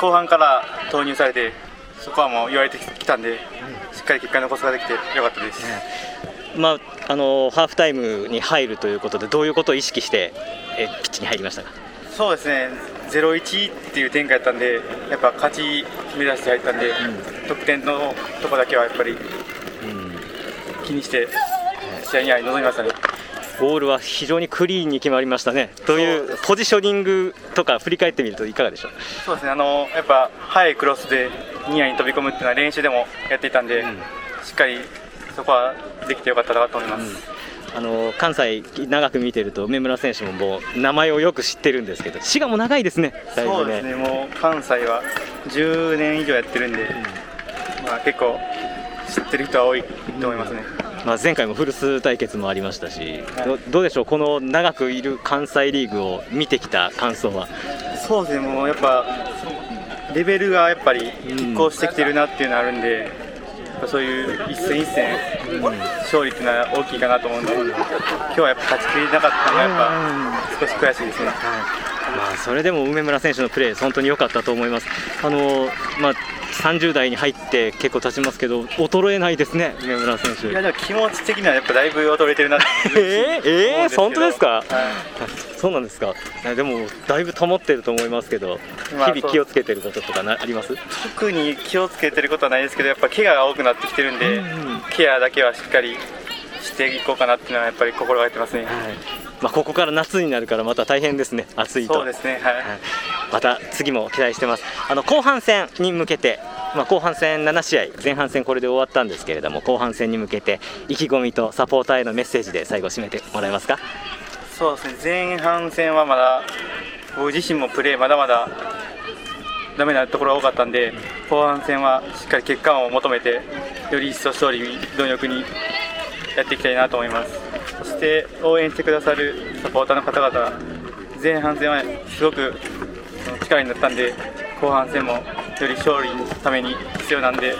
後半から投入されて、そこはもう言われてきたんで、うん、しっかり結果を残すことができてよかったです。まあ、あのハーフタイムに入るということで、どういうことを意識してえピッチに入りましたか？そうですね、ゼロいちっていう展開だったんで、やっぱ勝ち目指して入ったんで、うん、得点のとこだけはやっぱり、うん、気にして試合には臨みましたね。ゴールは非常にクリーンに決まりましたね。というポジショニングとか振り返ってみるといかがでしょう？そうですね、あのやっぱ速いクロスでニアに飛び込むっていうのは練習でもやっていたんで、うん、しっかりそこはできてよかったなと思います、うん、あの関西長く見てると梅村選手 も, もう名前をよく知ってるんですけど、滋賀も長いです ね, だいぶね。そうですね、もう関西はじゅうねん以上やってるんで、うん、まあ、結構知ってる人は多いと思いますね、うん、まあ、前回もフルス対決もありましたし、はい、ど, どうでしょう、この長くいる関西リーグを見てきた感想は？そうですね、もうやっぱレベルがやっぱり拮抗してきてるなっていうのがあるんで、うん、そういう一戦一戦、うん、勝利っていうのは大きいかなと思うんで、今日はやっぱ勝ちきれなかったのがやっぱ少し悔しいですね、はい。まあ、それでも梅村選手のプレー本当に良かったと思います。あの、まあ、さんじゅう代に入って結構経ちますけど、衰えないですね梅村選手。いや、でも気持ち的にはやっぱだいぶ衰えてるなってえー、えー、本当ですか？はい、そうなんですか。でもだいぶ保ってると思いますけど、まあ、日々気をつけてることとかあります？特に気をつけてることはないですけど、やっぱ怪我が多くなってきてるんで、うんうん、ケアだけはしっかりしていこうかなっていうのはやっぱり心がけてますね、はい。まあ、ここから夏になるからまた大変ですね、暑いと。そうですね、はい、はい、また次も期待してます。あの後半戦に向けて、まあ、後半戦なな試合、前半戦これで終わったんですけれども、後半戦に向けて意気込みとサポーターへのメッセージで最後締めてもらえますか？そうですね、前半戦はまだ僕自身もプレーまだまだダメなところが多かったんで、後半戦はしっかり結果を求めて、より一層勝利貪欲にやっていきたいなと思います。そして応援してくださるサポーターの方々、前半戦はすごく力になったんで、後半戦もより勝利のために必要なんで、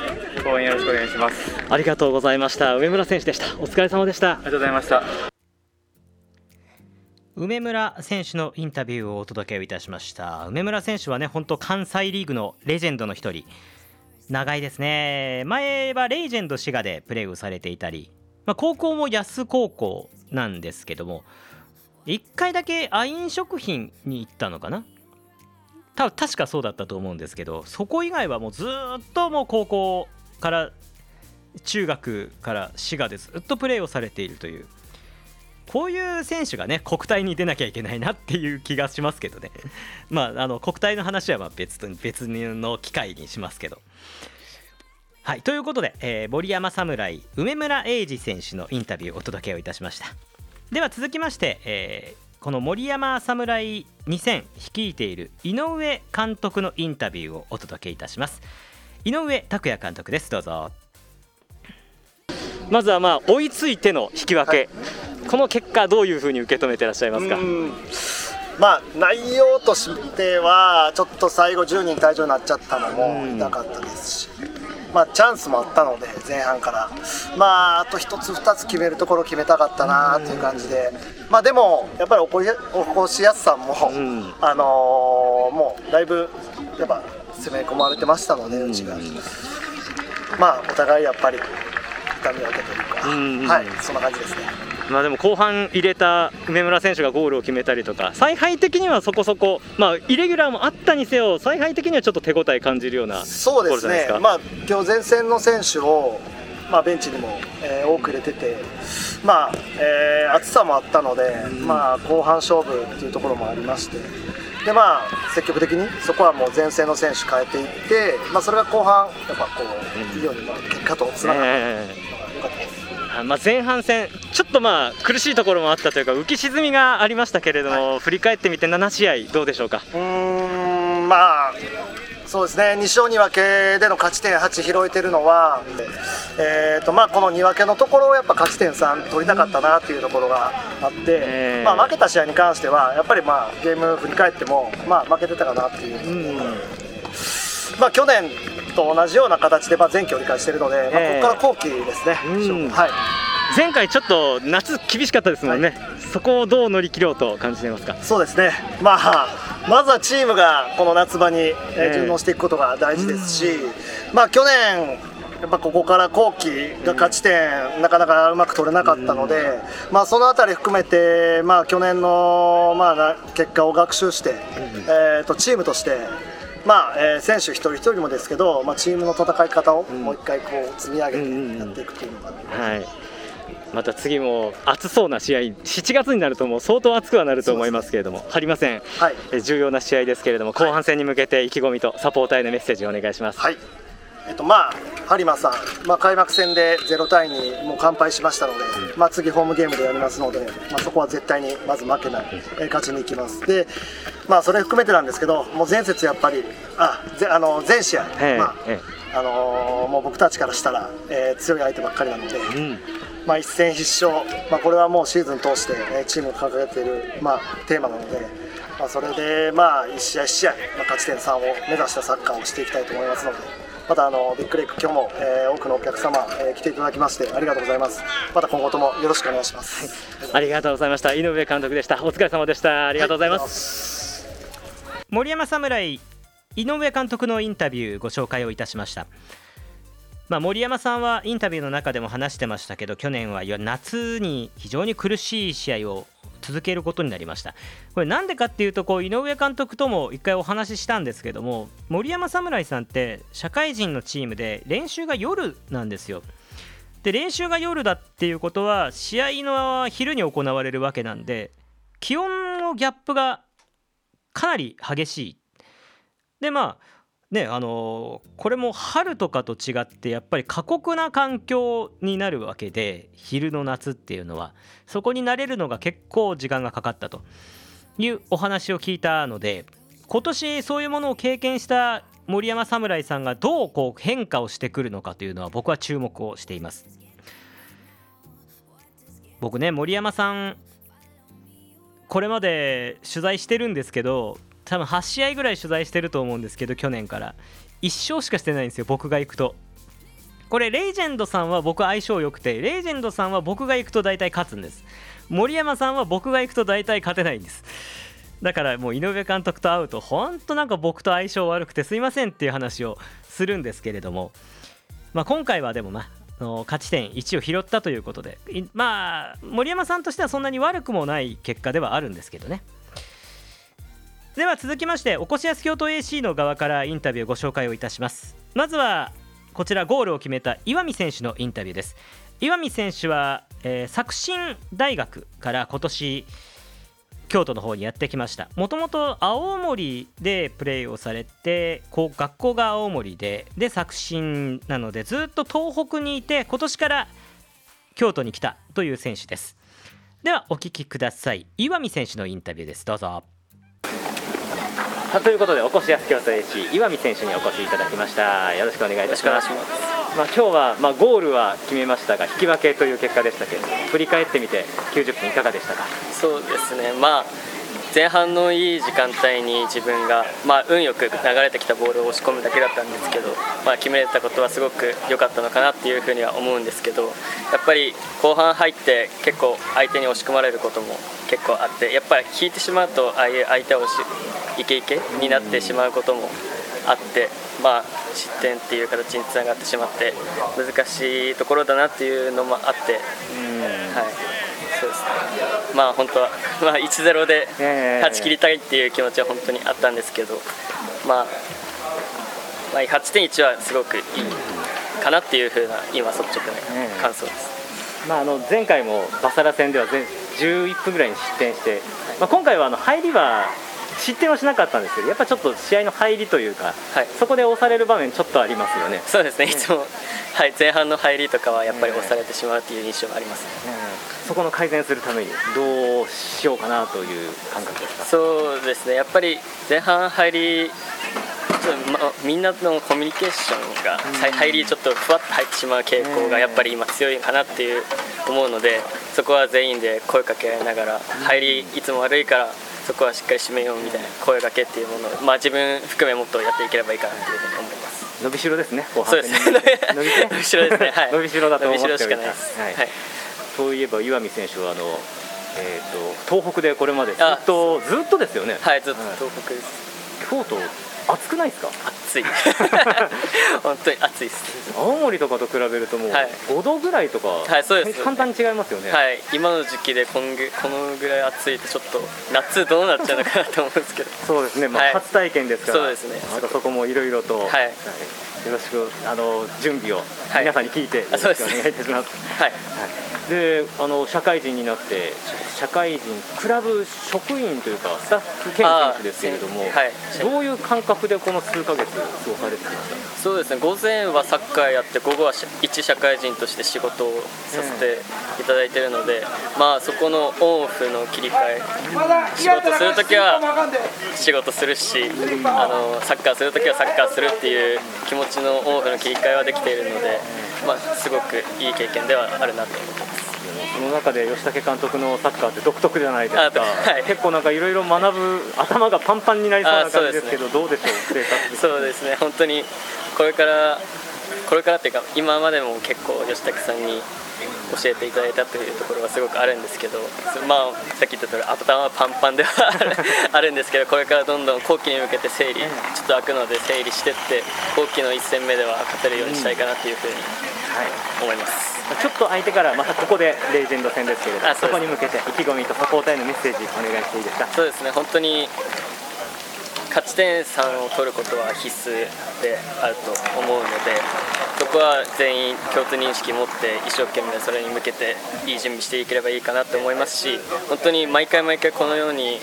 応援よろしくお願いします。ありがとうございました。梅村選手でした。お疲れ様でした。ありがとうございました。梅村選手のインタビューをお届けいたしました。梅村選手はね、本当関西リーグのレジェンドの一人、長いですね。前はレイジェンド滋賀でプレーをされていたり、まあ、高校も安高校なんですけども、いっかいだけアイン食品に行ったのかな、た確かそうだったと思うんですけど、そこ以外はもうずっともう高校から中学から滋賀でずっとプレーをされているという、こういう選手がね国体に出なきゃいけないなっていう気がしますけどねまあ、あの国体の話はまあ 別, 別の機会にしますけど、はい。ということで、えー、森山侍梅村英二選手のインタビューをお届けをいたしました。では続きまして、えー、この森山侍にせん率いている井上監督のインタビューをお届けいたします。井上拓也監督です。どうぞ。まずはまあ追いついての引き分け、はい、この結果どういうふうに受け止めていらっしゃいますか？うん、まあ、内容としてはちょっと最後じゅうにん退場になっちゃったのも痛かったですし、まあ、チャンスもあったので前半から、まあ、あとひとつふたつ決めるところ決めたかったなという感じで、まあ、でもやっぱり起こしやすさも、うん、あのー、もうだいぶやっぱ攻め込まれてましたので、うちが、まあ、お互いやっぱり痛みを受けてるか、うん、はい、そんな感じですね。まあ、でも後半入れた梅村選手がゴールを決めたりとか、采配的にはそこそこ、まあ、イレギュラーもあったにせよ采配的にはちょっと手応え感じるようなところじゃないですか。そうですね、まあ、今日前線の選手を、まあ、ベンチにも、えー、多く入れてて、まあ、えー、暑さもあったので、うん、まあ、後半勝負っていうところもありまして、で、まあ、積極的にそこはもう前線の選手変えていって、まあ、それが後半やっぱこう、うん、いいように結果とつながるのが良かったです。まあ、前半戦ちょっとまあ苦しいところもあったというか浮き沈みがありましたけれども、はい、振り返ってみてなな試合どうでしょうか？うーん、まあ、そうですね、に勝に分けでの勝ち点はち拾えてるのは、えーとまあ、このに分けのところをやっぱ勝ち点さん取りたかったなというところがあって、まあ、負けた試合に関してはやっぱり、まあ、ゲーム振り返っても、まあ、負けてたかなという、まあ、去年と同じような形で前期折り返しているので、えーまあ、ここから後期ですね、うん、はい、前回ちょっと夏厳しかったですもんね、はい、そこをどう乗り切ろうと感じていますか？そうですね、まあ、まずはチームがこの夏場に順応していくことが大事ですし、えーまあ、去年やっぱここから後期が勝ち点なかなかうまく取れなかったので、まあ、そのあたり含めて、まあ、去年のまあ結果を学習して、えー、とチームとして、まあえー、選手一人一人もですけど、まあ、チームの戦い方をもう一回こう積み上げてやっていくというのが、はい、また次も暑そうな試合、しちがつになるともう相当暑くはなると思いますけれども、張りません、はい、え重要な試合ですけれども、後半戦に向けて意気込みとサポーターへのメッセージをお願いします。はい、えっとまあ、播磨さん、まあ、開幕戦でゼロ対にもう完敗しましたので、うんまあ、次ホームゲームでやりますので、まあ、そこは絶対にまず負けない、えー、勝ちに行きます。で、まあ、それ含めてなんですけど、もう前節やっぱりあぜあの全試合、まああのー、もう僕たちからしたら、えー、強い相手ばっかりなので、うんまあ、一戦必勝、まあ、これはもうシーズン通して、えー、チームが掲げている、まあ、テーマなので、まあ、それで、まあ、いち試合いち試合、まあ、勝ち点さんを目指したサッカーをしていきたいと思いますので、またあのビッグレイク今日も、えー、多くのお客様、えー、来ていただきましてありがとうございます。また今後ともよろしくお願いします、はい、ありがとうございました。井上監督でした。お疲れ様でした。ありがとうございます、はい、森山侍井上監督のインタビューご紹介をいたしました。まあ、森山さんはインタビューの中でも話してましたけど、去年は夏に非常に苦しい試合を続けることになりました。これなんでかっていうと、こう井上監督とも一回お話ししたんですけども、森山侍さんって社会人のチームで練習が夜なんですよ。で、練習が夜だっていうことは試合の昼に行われるわけなんで、気温のギャップがかなり激しい。で、まあね、あのー、これも春とかと違ってやっぱり過酷な環境になるわけで、昼の夏っていうのはそこに慣れるのが結構時間がかかったというお話を聞いたので、今年そういうものを経験した森山侍さんがどうこう変化をしてくるのかというのは僕は注目をしています。僕ね、森山さんこれまで取材してるんですけど、多分はち試合ぐらい取材してると思うんですけど、去年からいっ勝しかしてないんですよ、僕が行くと。これレジェンドさんは僕相性良くて、レジェンドさんは僕が行くと大体勝つんです。森山さんは僕が行くと大体勝てないんです。だからもう井上監督と会うと本当なんか僕と相性悪くてすいませんっていう話をするんですけれども、まあ、今回はでもまあ勝ち点いちを拾ったということで、まあ森山さんとしてはそんなに悪くもない結果ではあるんですけどね。では続きまして、おこしやす京都 エーシー の側からインタビューをご紹介をいたします。まずはこちら、ゴールを決めた岩見選手のインタビューです。岩見選手は、えー、作新大学から今年京都の方にやってきました。もともと青森でプレーをされて、こう学校が青森でで作新なのでずっと東北にいて、今年から京都に来たという選手です。ではお聞きください。岩見選手のインタビューです。どうぞ。ということで、おこしやす京都 エーシー 岩見選手にお越しいただきました。よろしくお願いいたします。まあ、今日は、まあ、ゴールは決めましたが引き分けという結果でしたけれども、振り返ってみてきゅうじゅっぷんいかがでしたか？そうですね、まあ、前半のいい時間帯に自分が、まあ、運よく流れてきたボールを押し込むだけだったんですけど、まあ、決めれたことはすごく良かったのかなっていうふうには思うんですけど、やっぱり後半入って結構相手に押し込まれることも結構あって、やっぱり引いてしまうとああいう相手を押しイケイケになってしまうこともあって、まあ、失点っていう形につながってしまって難しいところだなっていうのもあって、うんはい、そうですね、まあ本当は、まあ、いちたいゼロ で勝ち切りたいっていう気持ちは本当にあったんですけど、まあ、まあ、はちてんいち はすごくいいかなっていうふうな今率直な感想です。まあ、あの前回もバサラ戦ではじゅういっぷんぐらいに失点して、まあ、今回はあの入りは失点はしなかったんですけど、やっぱりちょっと試合の入りというか、はい、そこで押される場面ちょっとありますよね。そうですね、いつも、はい、前半の入りとかはやっぱり押されてしまうという印象があります、ねうん、そこの改善するためにどうしようかなという感覚ですか？そうですね、やっぱり前半入りみんなのコミュニケーションが入りちょっとふわっと入ってしまう傾向がやっぱり今強いかなっていう思うので、そこは全員で声かけながら、入りいつも悪いからそこはしっかり締めようみたいな声かけっていうものを、まあ、自分含めもっとやっていければいいかなっていうふうに思います。伸びしろですね。そうですね、伸びしろですね、はい、伸びしろだと思っております。伸びしろしかないです、はいはい、そういえば岩見選手はあの、えー、と東北でこれまでずっとずっとですよね。はい、ずっと東北です。京都暑くないですか？暑い本当に暑いです。青森とかと比べるともうごどぐらいとか、はいはい、そうですね、簡単に違いますよね、はい、今の時期でこのぐらい暑いとちょっと夏どうなっちゃうのかなと思うんですけどそうですね、まあはい、初体験ですから、そうですね、またそこもいろいろと、はいはい、よろしくあの準備を皆さんに聞いてよろしくお願いいたします。はいであの社会人になって社会人クラブ職員というかスタッフ兼選手ですけれども、はい、どういう感覚でこの数ヶ月過ごされていましたか？そうですね、午前はサッカーやって午後は一社会人として仕事をさせていただいているので、うん、まあそこのオンオフの切り替え、仕事するときは仕事するし、うん、あのサッカーするときはサッカーするっていう気持ちのオンオフの切り替えはできているので、まあ、すごくいい経験ではあるなと思ってます。その中で吉武監督のサッカーって独特じゃないですか、はい、結構なんかいろいろ学ぶ頭がパンパンになりそうな感じですけど、どうでしょう生活？そうですね、本当にこれからこれからっていうか今までも結構吉武さんに教えていただいたというところはすごくあるんですけど、まあさっき言った通り頭はパンパンではあるんですけど、これからどんどん後期に向けて整理、ちょっと開くので整理してって後期のいち戦目では勝てるようにしたいかなというふうに思います、うん、はい。ちょっと相手からまたここでレジェンド戦ですけれども、 そ, そこに向けて意気込みとサポーターへのメッセージお願いしていいですか？そうですね、本当に勝ち点さんを取ることは必須であると思うので、そこは全員共通認識を持って一生懸命それに向けていい準備していければいいかなと思いますし、本当に毎回毎回このように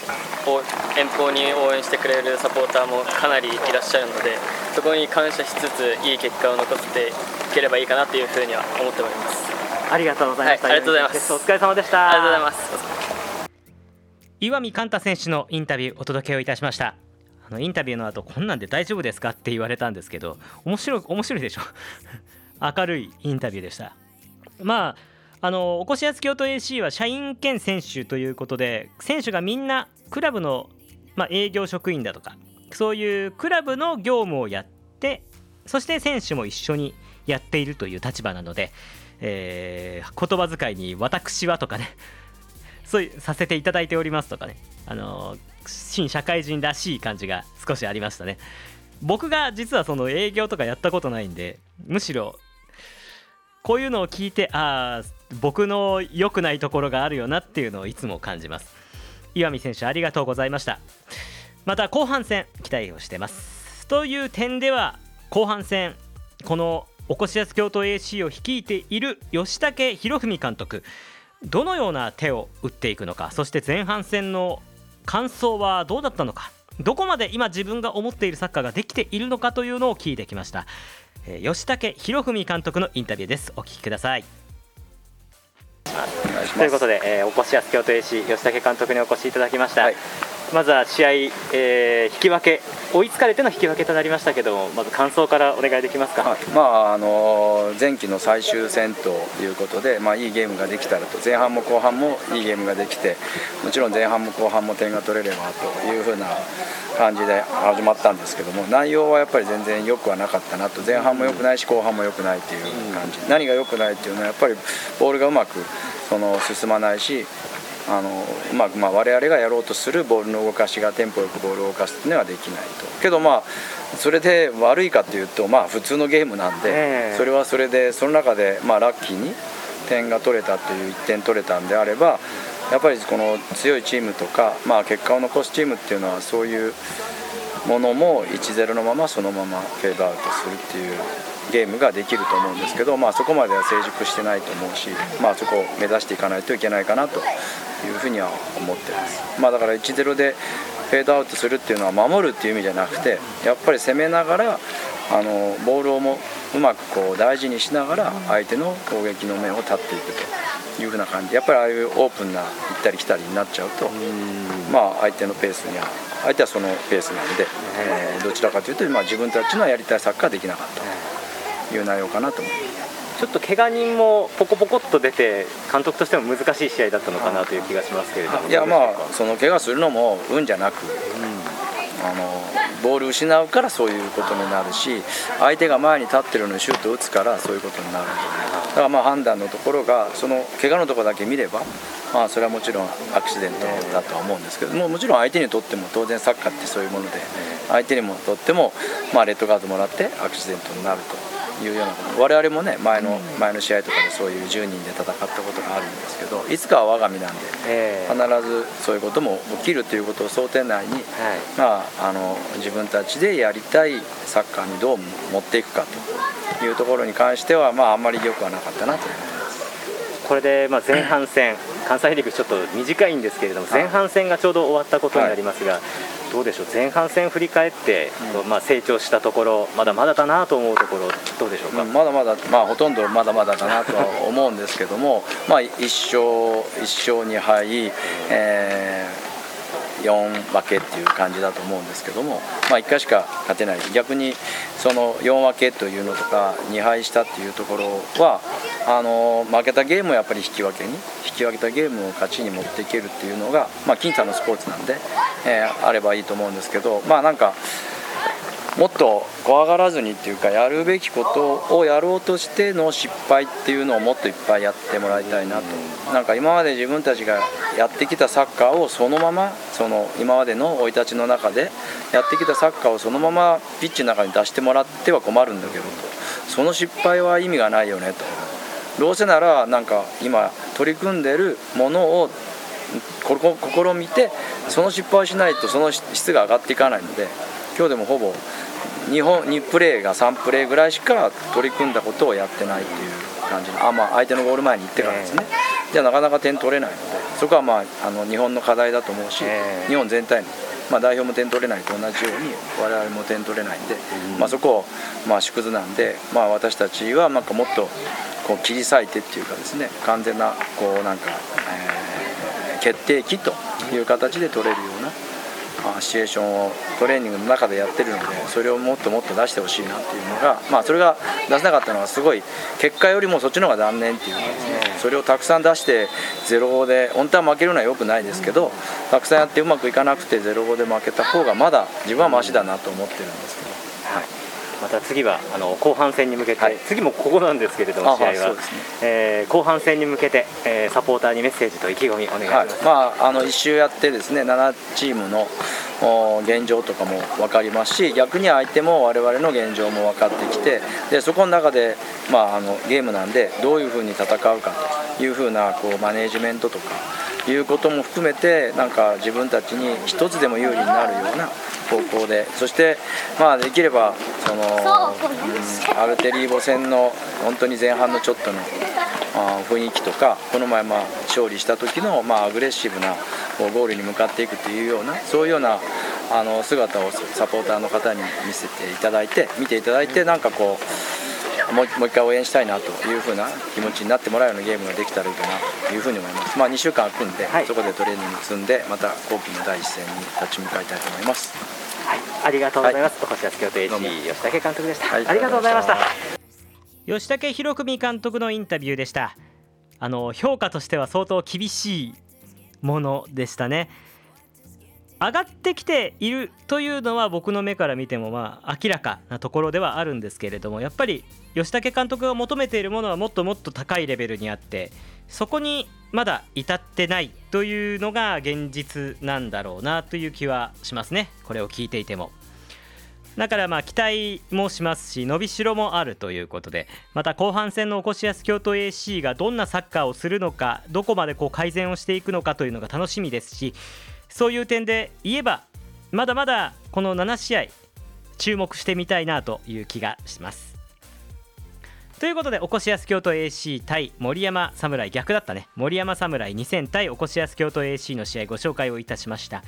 遠方に応援してくれるサポーターもかなりいらっしゃるので、そこに感謝しつついい結果を残していければいいかなというふうには思っております。ありがとうございました。はい、ありがとうございます。お疲れ様でした。ありがとうございます。岩見貫太選手のインタビューお届けをいたしました。あのインタビューの後こんなんで大丈夫ですかって言われたんですけど、面白い面白いでしょ明るいインタビューでした。まああのお越安京都 エーシー は社員兼選手ということで、選手がみんなクラブの、まあ、営業職員だとかそういうクラブの業務をやって、そして選手も一緒にやっているという立場なので、えー、言葉遣いに私はとかね、そういうさせていただいておりますとかね、あのー、新社会人らしい感じが少しありましたね。僕が実はその営業とかやったことないんで、むしろこういうのを聞いて、ああ僕の良くないところがあるよなっていうのをいつも感じます。岩見選手ありがとうございました。また後半戦期待をしてます。という点では後半戦、このおこしやす京都 エーシー を率いている吉武博文監督、どのような手を打っていくのか、そして前半戦の感想はどうだったのか、どこまで今自分が思っているサッカーができているのかというのを聞いてきました。えー、吉武博文監督のインタビューです。お聞きください。ということで、えー、おこしやす京都 エーシー 吉武監督にお越しいただきました。はい、まずは試合、えー、引き分け、追いつかれての引き分けとなりましたけども、まず感想からお願いできますか？はい、まああの前期の最終戦ということで、まあ、いいゲームができたらと、前半も後半もいいゲームができて、もちろん前半も後半も点が取れればというふうな感じで始まったんですけども、内容はやっぱり全然良くはなかったなと、前半も良くないし後半も良くないという感じ、うん、何が良くないっていうのはやっぱりボールがうまくその進まないし、あのうまく、まあ、我々がやろうとするボールの動かしがテンポよくボールを動かすというのはできないと。けどまあそれで悪いかというと、まあ普通のゲームなんで、それはそれで、その中でまあラッキーに点が取れたといういってん取れたんであれば、やっぱりこの強いチームとか、まあ結果を残すチームっていうのはそういうものも いちたいゼロ のままそのままフェードアウトするっていうゲームができると思うんですけど、まあ、そこまでは成熟してないと思うし、まあ、そこを目指していかないといけないかなというふうには思ってます。まあ、だから いちたいゼロ でフェードアウトするっていうのは守るっていう意味じゃなくて、やっぱり攻めながらあのボールをもうまくこう大事にしながら相手の攻撃の面を立っていくというふうな感じで、やっぱりああいうオープンな行ったり来たりになっちゃうと、まあ、相手のペースには相手はそのペースなので、えー、どちらかというと、まあ、自分たちのやりたいサッカーできなかったという内容かなと思います。ちょっと怪我人もポコポコっと出て、監督としても難しい試合だったのかなという気がしますけれども。いや、まあその怪我するのも運じゃなく、うん、あのボール失うからそういうことになるし、相手が前に立ってるのにシュート打つからそういうことになる。だからまあ判断のところが、その怪我のところだけ見ればまあ、それはもちろんアクシデントだとは思うんですけども、もちろん相手にとっても当然サッカーってそういうもので、相手にもとってもまあレッドカードもらってアクシデントになるというようなこと、我々もね前の前の試合とかでそういうじゅうにんで戦ったことがあるんですけど、いつかは我が身なんで必ずそういうことも起きるということを想定内に、まあ、あの自分たちでやりたいサッカーにどう持っていくかというところに関しては、まあ、あんまり良くはなかったなと思います。これでまあ前半戦、関西リーグちょっと短いんですけれども、前半戦がちょうど終わったことになりますが、どうでしょう、前半戦振り返って、まあ成長したところ、まだまだだなと思うところ、どうでしょうか。まだまだ、まあ、ほとんどまだまだだなとは思うんですけども、まあいっしょうにはい、えー、よんぶんけっていう感じだと思うんですけども、まあ、いっかいしか勝てない、逆にそのよんぶんけというのとか、にはいしたっていうところは、あの負けたゲームをやっぱり引き分けに引き分けたゲームを勝ちに持っていけるっていうのが、まあ、僅差のスポーツなんで、えー、あればいいと思うんですけど、まあなんかもっと怖がらずにっていうか、やるべきことをやろうとしての失敗っていうのをもっといっぱいやってもらいたいなと。なんか今まで自分たちがやってきたサッカーをそのまま、その今までの生い立ちの中でやってきたサッカーをそのままピッチの中に出してもらっては困るんだけどと、その失敗は意味がないよねと。どうせならなんか今取り組んでるものを試みて、その失敗をしないとその質が上がっていかないので、今日でもほぼにプレーがさんプレーぐらいしか取り組んだことをやってないっていう感じの、あ、まあ、相手のゴール前に行ってからですね、じゃあなかなか点取れないので、そこは、まあ、あの日本の課題だと思うし、日本全体の、まあ、代表も点取れないと同じように我々も点取れないんで、まあ、そこをまあ縮図なんで、まあ、私たちはなんかもっとこう切り裂いてっていうかですね、完全なこうなんか、えー、決定機という形で取れるようなシチュエーションをトレーニングの中でやってるので、それをもっともっと出してほしいなっていうのが、まあ、それが出せなかったのはすごい結果よりもそっちの方が残念っていうかですね、それをたくさん出してゼロたいごで本当は負けるのは良くないですけど、たくさんやってうまくいかなくてゼロたいごで負けた方がまだ自分はマシだなと思ってるんですけど、はい、また次はあの後半戦に向けて、はい、次もここなんですけれども、試合は、はい、そうですね、えー、後半戦に向けて、えー、サポーターにメッセージと意気込みお願いします。はい、まあ、あのいっ周やってですね、ななチームの現状とかも分かりますし、逆に相手も我々の現状も分かってきて、でそこの中で、まあ、あのゲームなんでどういうふうに戦うかというふうなこうマネージメントとかいうことも含めて、なんか自分たちに一つでも有利になるような方向で、そして、まあ、できればその、うん、アルテリーボ戦の本当に前半のちょっとの雰囲気とか、この前まあ勝利した時のまあアグレッシブなゴールに向かっていくというような、そういうようなあの姿をサポーターの方に見せていただいて、見ていただいて、なんかこうもう一回応援したいなというふうな気持ちになってもらうようなゲームができたらいいかなというふうに思います。まあ、にしゅうかん空くんで、はい、そこでトレーニング積んで、また後期の第一線に立ち向かいたいと思います。はい、ありがとうございます。はい、お越しつき予定吉武監督でした。はい、ありがとうございました。吉武博文監督のインタビューでした。あの評価としては相当厳しいものでしたね。上がってきているというのは僕の目から見てもまあ明らかなところではあるんですけれども、やっぱり吉武監督が求めているものはもっともっと高いレベルにあって、そこにまだ至ってないというのが現実なんだろうなという気はしますね、これを聞いていても。だからまあ期待もしますし、伸びしろもあるということで、また後半戦のおこしやす京都 エーシー がどんなサッカーをするのか、どこまでこう改善をしていくのかというのが楽しみですし、そういう点で言えばまだまだこのなな試合注目してみたいなという気がします。ということで、おこしやす京都 エーシー 対森山侍、逆だったね、森山侍にせん対おこしやす京都 エーシー の試合ご紹介をいたしました。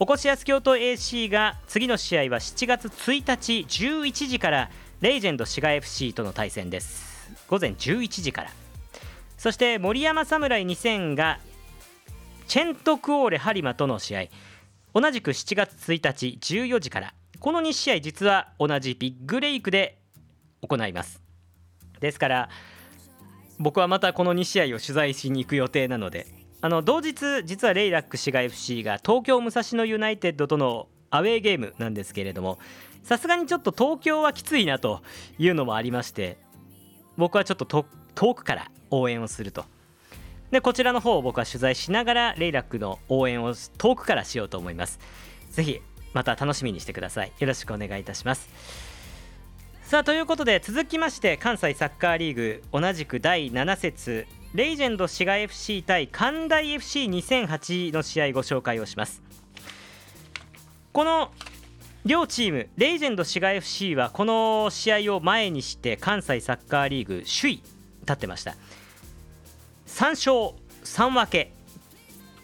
おこしやす京都 エーシー が次の試合はしちがつついたちじゅういちじからレイジェンド滋賀 エフシー との対戦です。ごぜんじゅういちじから。そして森山侍にせんがチェントクオーレ播磨との試合、同じくしちがつついたちじゅうよじから。このに試合実は同じビッグレイクで行います。ですから僕はまたこのに試合を取材しに行く予定なので、あの同日実はレイラック滋賀 エフシー が東京武蔵野ユナイテッドとのアウェーゲームなんですけれども、さすがにちょっと東京はきついなというのもありまして、僕はちょっと遠くから応援をすると。でこちらの方を僕は取材しながらレイラックの応援を遠くからしようと思います。ぜひまた楽しみにしてください。よろしくお願いいたします。さあということで続きまして関西サッカーリーグ同じくだいなな節レイジェンド滋賀 エフシー 対関大 エフシーにせんはち の試合ご紹介をします。この両チームレイジェンド滋賀 エフシー はこの試合を前にして関西サッカーリーグ首位立ってました。さんしょうさんぶけ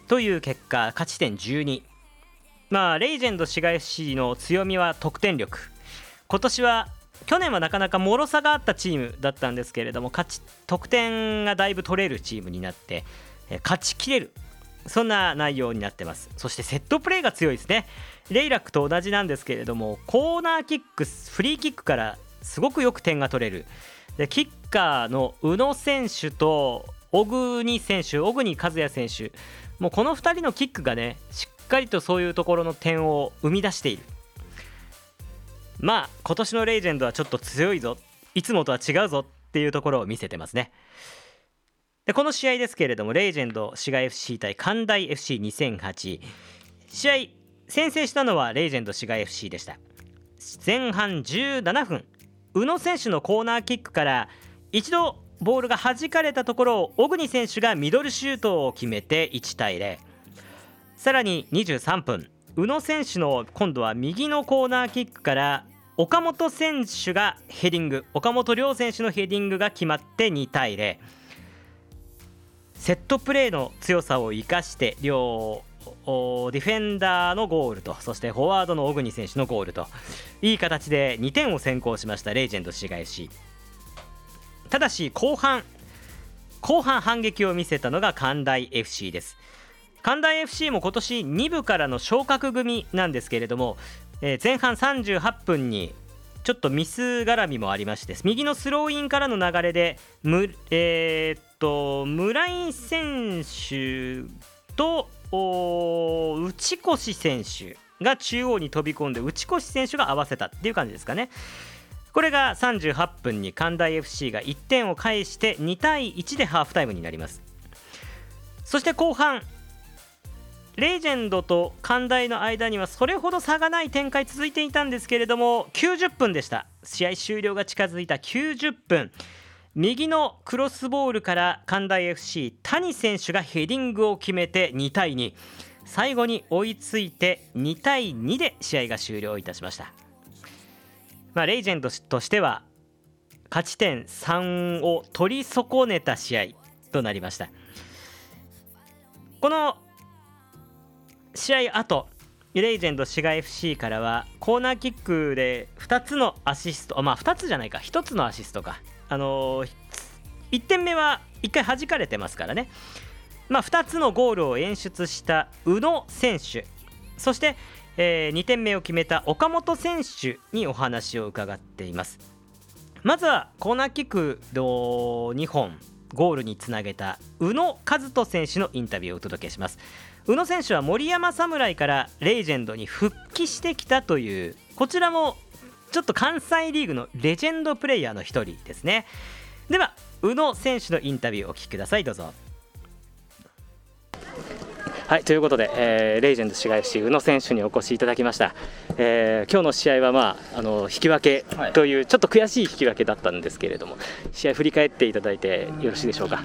という結果、勝ち点じゅうに。まあレイジェンド滋賀 エフシー の強みは得点力。今年は去年はなかなか脆さがあったチームだったんですけれども、勝ち得点がだいぶ取れるチームになって勝ちきれる、そんな内容になってます。そしてセットプレーが強いですね。レイラックと同じなんですけれども、コーナーキック、フリーキックからすごくよく点が取れる。でキッカーの宇野選手と小国選手、小国和也選手、もうこのふたりのキックがね、しっかりとそういうところの点を生み出している。まあ今年のレイジェンドはちょっと強いぞ、いつもとは違うぞっていうところを見せてますね。でこの試合ですけれども、レイジェンド滋賀 エフシー 対関大 エフシーにせんはち、 試合先制したのはレイジェンド滋賀 エフシー でした。前半じゅうななふん、宇野選手のコーナーキックから一度ボールが弾かれたところを小国選手がミドルシュートを決めていちたいゼロ。さらににじゅうさんぷん、宇野選手の今度は右のコーナーキックから岡本選手がヘディング、岡本亮選手のヘディングが決まってにたいゼロ。セットプレーの強さを生かして両ディフェンダーのゴールと、そしてフォワードの小国選手のゴールと、いい形でにてんを先行しましたレイジェンド滋賀 エフシー。 ただし後半後半反撃を見せたのが関大 エフシー です。関大 エフシー も今年にぶからの昇格組なんですけれども、え前半さんじゅうはっぷんにちょっとミス絡みもありまして、右のスローインからの流れでむ、えー、っと村井選手と内越選手が中央に飛び込んで、内越選手が合わせたっていう感じですかね。これがさんじゅうはっぷんに関大 エフシー がいってんを返してにたいいちでハーフタイムになります。そして後半レイジェンドと関大の間にはそれほど差がない展開続いていたんですけれども、きゅうじゅっぷんでした。試合終了が近づいたきゅうじゅっぷん、右のクロスボールから関大 エフシー 谷選手がヘディングを決めてにたいに、最後に追いついてにたいにで試合が終了いたしました。まあ、レイジェンドとしては勝ち点さんを取り損ねた試合となりました。この試合後、レイジェンド滋賀 エフシー からはコーナーキックでふたつのアシスト、まあふたつじゃないか、ひとつのアシストか、あのー、いってんめはいっかい弾かれてますからね。まあふたつのゴールを演出した宇野選手、そして、えー、にてんめを決めた岡本選手にお話を伺っています。まずはコーナーキックのにほんゴールにつなげた宇野和人選手のインタビューをお届けします。宇野選手は森山侍からレイジェンドに復帰してきたという、こちらもちょっと関西リーグのレジェンドプレイヤーの一人ですね。では宇野選手のインタビューをお聞きください。どうぞ。はい、ということで、えー、レイジェンド滋賀 エフシー 宇野選手にお越しいただきました。えー、今日の試合は、まあ、あの引き分けという、はい、ちょっと悔しい引き分けだったんですけれども、試合振り返っていただいてよろしいでしょうか。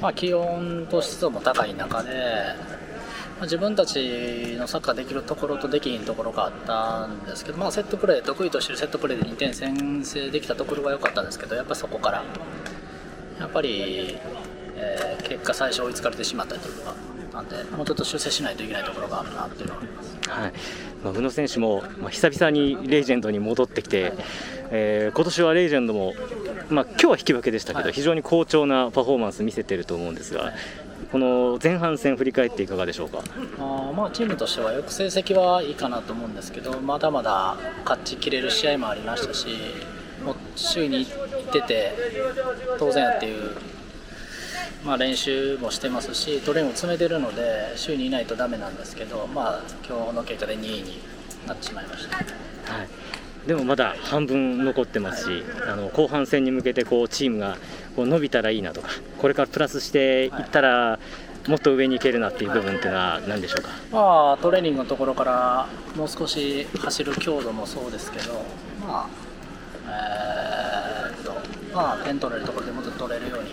まあ、気温と湿度も高い中で、まあ、自分たちのサッカーできるところとできひんところがあったんですけど、まあ、セットプレー得意としてるセットプレーでにてん先制できたところが良かったんですけど、やっぱりそこからやっぱり、えー、結果最初追いつかれてしまったというのが、なんでもうちょっと修正しないといけないところがあるなっていうのは思います。はい、まあ、宇野選手も、まあ、久々にレイジェンドに戻ってきて、はい、えー、今年はレイジェンドも、まあ、今日は引き分けでしたけど、はい、非常に好調なパフォーマンス見せていると思うんですが、はい、この前半戦振り返っていかがでしょうか。あ、まあ、チームとしてはよく成績はいいかなと思うんですけど、まだまだ勝ちきれる試合もありましたし、もう首位に出て当然やっていう、まあ、練習もしてますし、トレーニングを詰めてるので週にいないとダメなんですけど、まあ、今日の結果でにいになってしまいました。はい、でもまだ半分残ってますし、あの後半戦に向けてこうチームがこう伸びたらいいなとか、これからプラスしていったらもっと上に行けるなっていう部分っていうのは何でしょうか。まあ、トレーニングのところからもう少し走る強度もそうですけど、まあ、えーっとまあ、点取れるところでもっと取れるように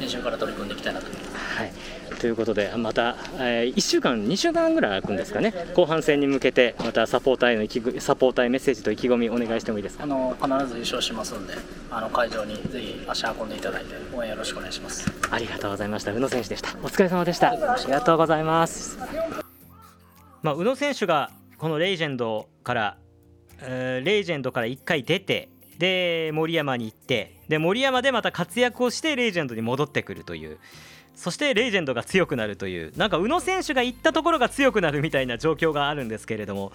練習から取り組んでいきたいなと思います。はい、ということでまた、えー、いっしゅうかんにしゅうかんぐらい空くんですかね、後半戦に向けてまたサポーターへの意気込み、サポーターへメッセージと意気込みお願いしてもいいですか。あの必ず優勝しますので、あの会場にぜひ足運んでいただいて応援よろしくお願いします。ありがとうございました。宇野選手でした。お疲れ様でした。ありがとうございます。まあ、宇野選手がこのレジェンドから、えー、レジェンドからいっかい出て、で森山に行って、で森山でまた活躍をしてレジェンドに戻ってくるという、そしてレジェンドが強くなるという、なんか宇野選手が行ったところが強くなるみたいな状況があるんですけれども、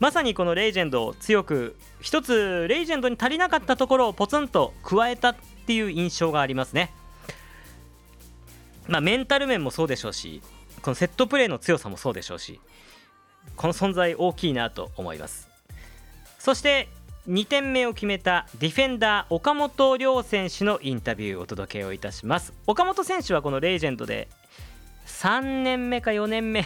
まさにこのレジェンドを強く、一つレジェンドに足りなかったところをポツンと加えたっていう印象がありますね。まあ、メンタル面もそうでしょうし、このセットプレーの強さもそうでしょうし、この存在大きいなと思います。そしてにてんめを決めたディフェンダー岡本亮選手のインタビューをお届けをいたします。岡本選手はこのレジェンドでさんねんめかよねんめ、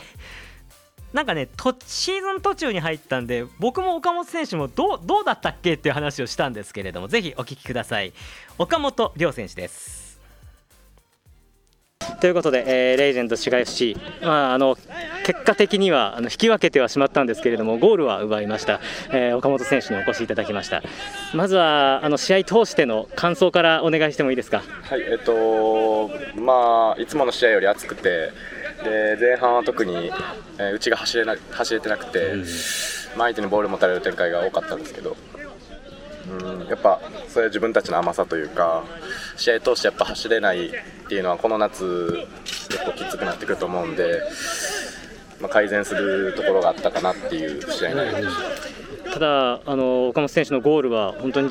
なんかねとシーズン途中に入ったんで、僕も岡本選手もど う, どうだったっけっていう話をしたんですけれども、ぜひお聞きください。岡本亮選手です。ということで、えー、レジェンド滋賀 エフシー、まあ、あの結果的にはあの引き分けてはしまったんですけれども、ゴールは奪いました。えー、岡本選手にお越しいただきました。まずはあの試合通しての感想からお願いしてもいいですか。はい、えーとーまあ、いつもの試合より暑くて、で前半は特に、えー、うちが走れな、走れてなくて、うんまあ、相手にボール持たれる展開が多かったんですけど、うんやっぱそれは自分たちの甘さというか、試合通してやっぱ走れないっていうのはこの夏結構きつくなってくると思うんで、まあ、改善するところがあったかなっていう試合になりました。ただあの岡本選手のゴールは本当に、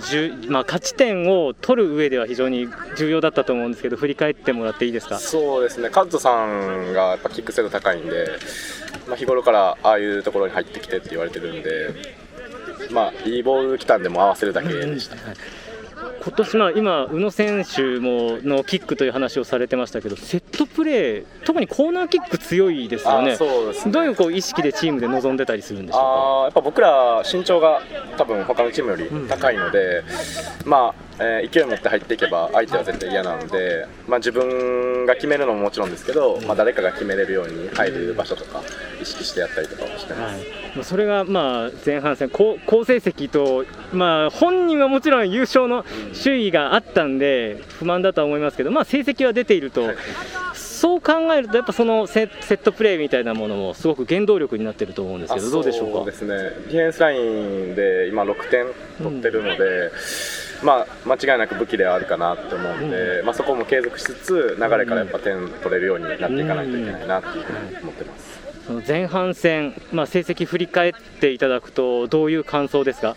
まあ、勝ち点を取る上では非常に重要だったと思うんですけど、振り返ってもらっていいですか。そうですね、カットさんがやっぱキック精度高いんで、まあ、日頃からああいうところに入ってきてって言われてるんで、まあ、いいボール来たんでも合わせるだけでした。はい、今年、まあ、今宇野選手ものキックという話をされてましたけど、セットプレー特にコーナーキック強いですよね。そうですね。どういうこう意識でチームで臨んでたりするんでしょうか。あやっぱ僕ら身長が多分他のチームより高いので、うんまあえー、勢いを持って入っていけば相手は絶対嫌なので、まあ、自分が決めるのももちろんですけど、うんまあ、誰かが決めれるように入る場所とか意識してやったりとかもしてます。はい、それがまあ前半戦好成績と、まあ、本人はもちろん優勝の周囲があったんで不満だとは思いますけど、まあ、成績は出ていると、はい、そう考えるとやっぱそのセットプレーみたいなものもすごく原動力になっていると思うんですけど、どうでしょうか。そうですね、ディフェンスラインで今ろくてん取ってるので、うんまあ、間違いなく武器ではあるかなと思うんで、うんまあ、そこも継続しつつ流れからやっぱ点取れるようになっていかないといけないなというふうに思ってます。うんうん、その前半戦、まあ、成績振り返っていただくとどういう感想ですか。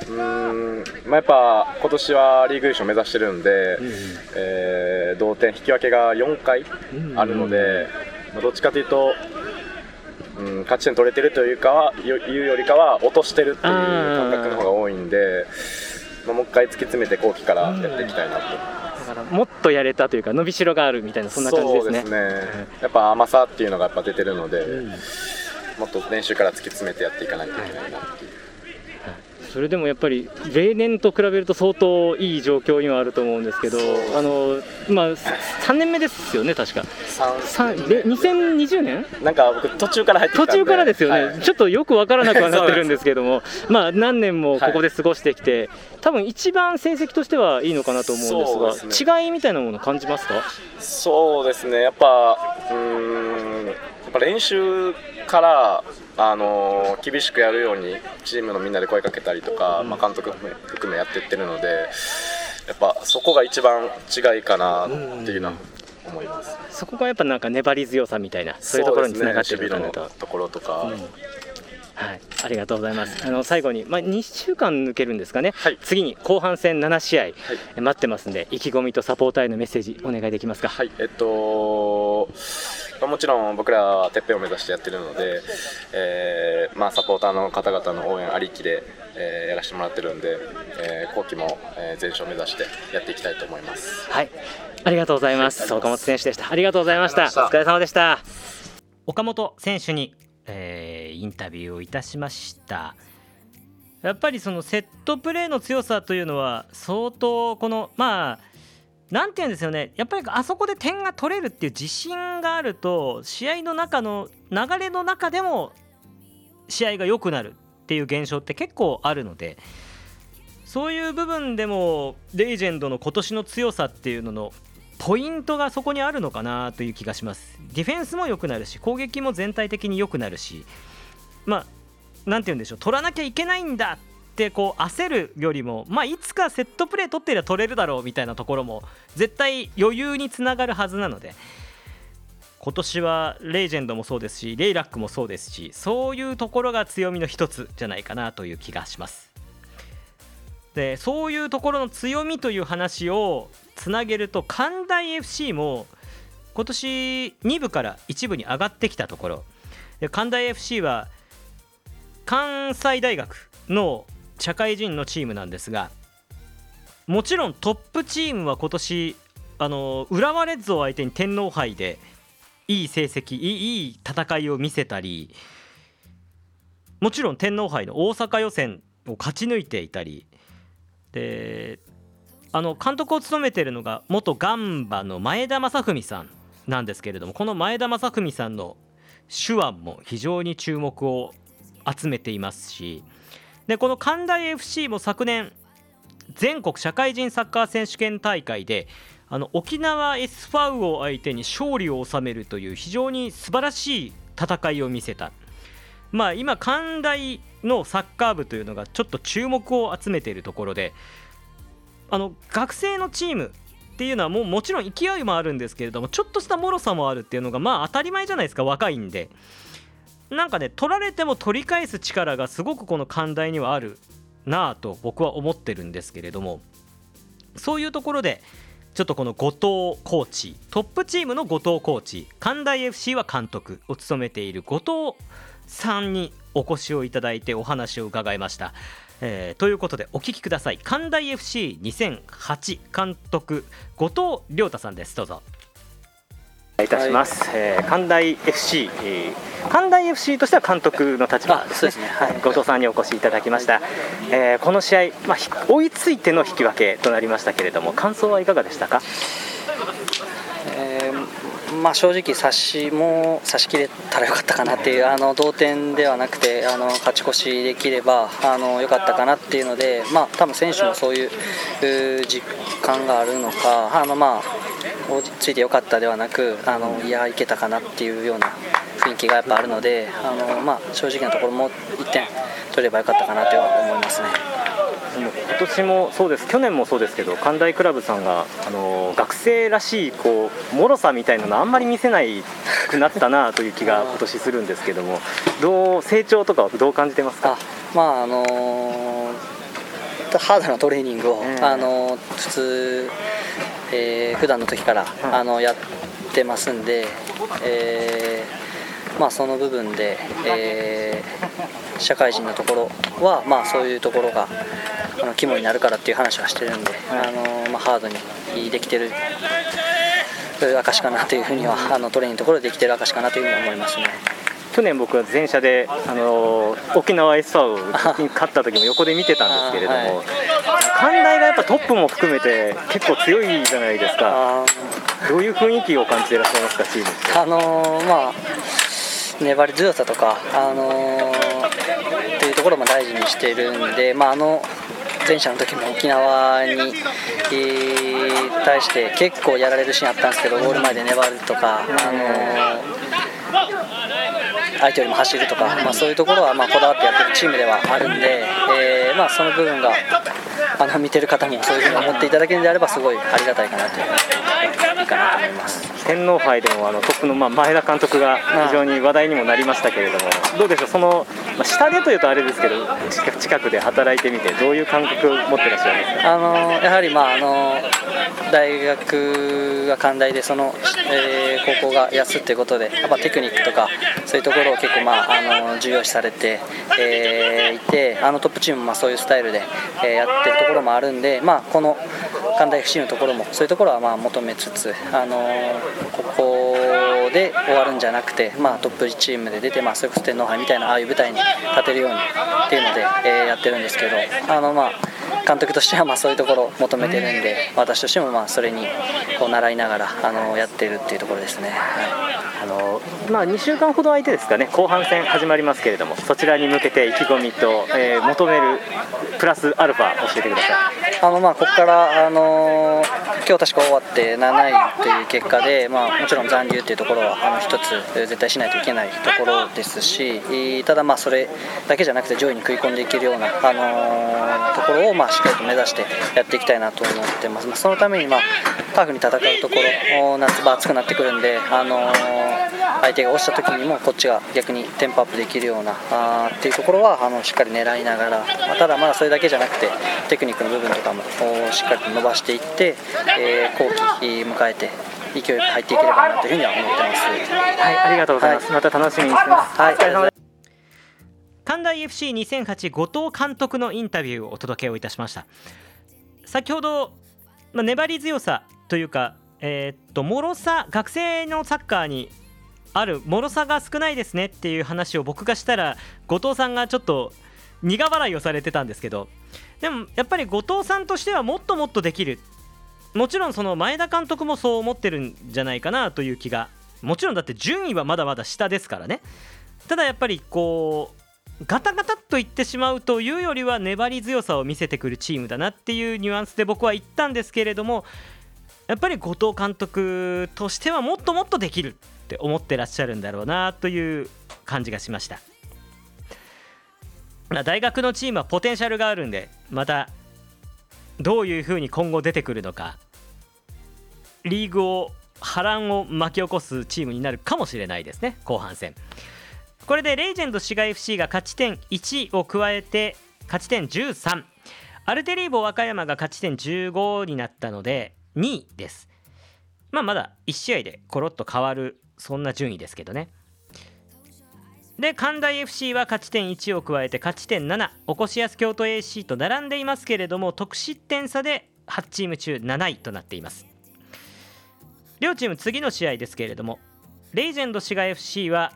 うーんまあ、やっぱ今年はリーグ優勝目指してるんで、うんえー、同点引き分けがよんかいあるので、うんまあ、どっちかというと、うん、勝ち点取れてるというかはいうよりかは落としてるっていう感覚の方が多いんで、まあ、もう一回突き詰めて後期からやっていきたいなと、うん、だからもっとやれたというか伸びしろがあるみたいな、そんな感じですね。そうですね、やっぱ甘さっていうのがやっぱ出てるので、うん、もっと練習から突き詰めてやっていかないといけないなっていう。それでもやっぱり例年と比べると相当いい状況にはあると思うんですけど、あの、まあ、さんねんめですよね確か。にせんにじゅうねんなんか僕途中から入ってきたんで、途中からですよね、はい、ちょっとよく分からなくはなってるんですけどもまあ何年もここで過ごしてきて、はい、多分一番成績としてはいいのかなと思うんですが、です、ね、違いみたいなもの感じますか。そうですね、やっぱうーんやっぱ練習からあのー、厳しくやるようにチームのみんなで声かけたりとか、まあ、監督含めやっていってるので、やっぱそこが一番違いかなっていうのは思います。そこがやっぱなんか粘り強さみたいな、そういうところにつながっているかなと。そうですね、守備のところとか、うんはい、ありがとうございます。あの最後に、まあ、にしゅうかん抜けるんですかね、はい、次に後半戦ななしあい待ってますんで、意気込みとサポーターへのメッセージお願いできますか。はい、えっとど、まあ、もちろん僕らはてっぺんを目指してやってるので、えーまあ、サポーターの方々の応援ありきで、えー、やらせてもらってるんで、えー、後期も全勝目指してやっていきたいと思います。はい、ありがとうございます。岡本選手でした。ありがとうございました。お疲れ様でした。岡本選手に、えー、インタビューをいたしました。やっぱりそのセットプレーの強さというのは相当このまあなんていうんですよね、やっぱりあそこで点が取れるっていう自信があると試合の中の流れの中でも試合が良くなるっていう現象って結構あるので、そういう部分でもレジェンドの今年の強さっていうののポイントがそこにあるのかなという気がします。ディフェンスも良くなるし攻撃も全体的に良くなるし、まあなんていうんでしょう、取らなきゃいけないんだでこう焦るよりも、まあ、いつかセットプレー取っていれば取れるだろうみたいなところも絶対余裕につながるはずなので、今年はレジェンドもそうですしレイラックもそうですし、そういうところが強みの一つじゃないかなという気がします。でそういうところの強みという話をつなげると、関大 エフシー も今年にぶからいち部に上がってきたところで、関大 エフシー は関西大学の社会人のチームなんですが、もちろんトップチームは今年あの浦和レッズを相手に天皇杯でいい成績いい戦いを見せたり、もちろん天皇杯の大阪予選を勝ち抜いていたりで、あの監督を務めているのが元ガンバの前田正文さんなんですけれども、この前田正文さんの手腕も非常に注目を集めていますし、でこの関大 エフシー も昨年全国社会人サッカー選手権大会であの沖縄 エス ファウを相手に勝利を収めるという非常に素晴らしい戦いを見せた、まあ、今関大のサッカー部というのがちょっと注目を集めているところで、あの学生のチームっていうのはもうもちろん勢いもあるんですけれども、ちょっとした脆さもあるっていうのがまあ当たり前じゃないですか、若いんで。なんかね、取られても取り返す力がすごくこの関大にはあるなぁと僕は思ってるんですけれども、そういうところでちょっとこの後藤コーチ、トップチームの後藤コーチ、関大 エフシー は監督を務めている後藤さんにお越しをいただいてお話を伺いました、えー、ということでお聞きください。関大 エフシーにせんはち 監督後藤亮太さんです。どうぞいたします、はい。えー、関大 エフシー、えー、関大 エフシー としては監督の立場ですね。そうですね、はい、後藤さんにお越しいただきました。えー、この試合、まあ、追いついての引き分けとなりましたけれども、感想はいかがでしたか？えーまあ、正直差しも差し切れたらよかったかなっていう、あの同点ではなくてあの勝ち越しできればあのよかったかなっていうので、まあ、多分選手もそういう実感があるのか、あのまあ落ち着いてよかったではなく、あのいやいけたかなっていうような雰囲気がやっぱあるので、あの、まあ、正直なところもういってん取ればよかったかなとは思いますね。今年もそうです、去年もそうですけど、関大クラブさんがあの学生らしいこう脆さみたいなのあんまり見せなくなったなという気が今年するんですけどもどう成長とかはどう感じてますか？あ、まああのー、ハードなトレーニングを、えーあのー、普通えー、普段の時からあのやってますんで、えーまあ、その部分で、えー、社会人のところは、まあ、そういうところがあの肝になるからっていう話はしてるんで、あの、まあ、ハードにできてる証かなというふうには、あのトレーニングのところでできてる証かなというふうに思いますね。去年僕は全社で、あのー、沖縄 エス ファウ に勝った時も横で見てたんですけれども、はい、関大がやっぱトップも含めて結構強いじゃないですか。どういう雰囲気を感じていらっしゃいますか、チームって。あのー、まあ粘り強さとか、あのー、っていうところも大事にしているんで、まあ、あの前者の時も沖縄に、えー、対して結構やられるシーンあったんですけど、ゴール前で粘るとか、あのー相手よりも走るとか、まあ、そういうところはまあこだわってやってるチームではあるんで、えーまあ、その部分があの見てる方もそういうふうに思っていただけるのであればすごいありがたいかなといういいかなと思います。天皇杯でもあのトップのまあ前田監督が非常に話題にもなりましたけれども、どうでしょう、そのまあ、下でというとあれですけど、近くで働いてみてどういう感覚を持ってらっしゃいますか？あのやはり、まあ、あの大学が関大でその、えー、高校が安ということで、やっぱテクニックとかそういうところを結構、まあ、あの重要視されて、えー、いて、あのトップチームもまあそういうスタイルで、えー、やってるところもあるんで、まあ、この関大 エフシー のところもそういうところはまあ求めつつ、あのここで終わるんじゃなくて、まあ、トップチームで出て、まあ、それこそ天皇杯みたいなああいう舞台に立てるようにっていうので、えー、やってるんですけど、あの、まあ、監督としてはまあそういうところを求めてるんで、私としてもまあそれにこう習いながらあのやってるっていうところですね、はい。あのまあ、にしゅうかんほど空いてですかね、後半戦始まりますけれども、そちらに向けて意気込みと、えー、求めるプラスアルファ教えてください。あのまあここから、あのー、今日確か終わってなないという結果で、まあ、もちろん残留というところはあの一つ絶対しないといけないところですし、ただまあそれだけじゃなくて上位に食い込んでいけるような、あのー、ところをまあしっかりと目指してやっていきたいなと思ってます。まあ、そのために、まあ、タフに戦うところ、夏場暑くなってくるんで、あのー、相手が落ちた時にもこっちが逆にテンポアップできるようなあっていうところはあのしっかり狙いながら、まあ、ただまあそれだけじゃなくてテクニックの部分とかもしっかりと伸ばしていって、えー、後期迎えて勢いよく入っていければなというふうには思ってます。はい、ありがとうございます。はい、また楽しみにしてます。はい、お疲れ様です。関大 エフシーにせんはち 後藤監督のインタビューをお届けをいたしました。先ほど、まあ、粘り強さというか、えー、っと脆さ、学生のサッカーにある脆さが少ないですねっていう話を僕がしたら、後藤さんがちょっと苦笑いをされてたんですけど、でもやっぱり後藤さんとしてはもっともっとできる、もちろんその前田監督もそう思ってるんじゃないかなという気が、もちろんだって順位はまだまだ下ですからね。ただやっぱりこうガタガタっといってしまうというよりは粘り強さを見せてくるチームだなっていうニュアンスで僕は言ったんですけれども、やっぱり後藤監督としてはもっともっとできるって思ってらっしゃるんだろうなという感じがしました。大学のチームはポテンシャルがあるんで、またどういう風に今後出てくるのか、リーグを波乱を巻き起こすチームになるかもしれないですね、後半戦。これでレイジェンド滋賀 エフシー が勝ち点いちを加えて勝ち点じゅうさん、アルテリーボ和歌山が勝ち点じゅうごになったのでにいです。まあまだいち試合でコロッと変わるそんな順位ですけどね。で関大 エフシー は勝ち点いちを加えて勝ち点なな、おこしやす京都 エーシー と並んでいますけれども、得失点差ではちチーム中なないとなっています。両チーム次の試合ですけれども、レイジェンド滋賀 エフシー は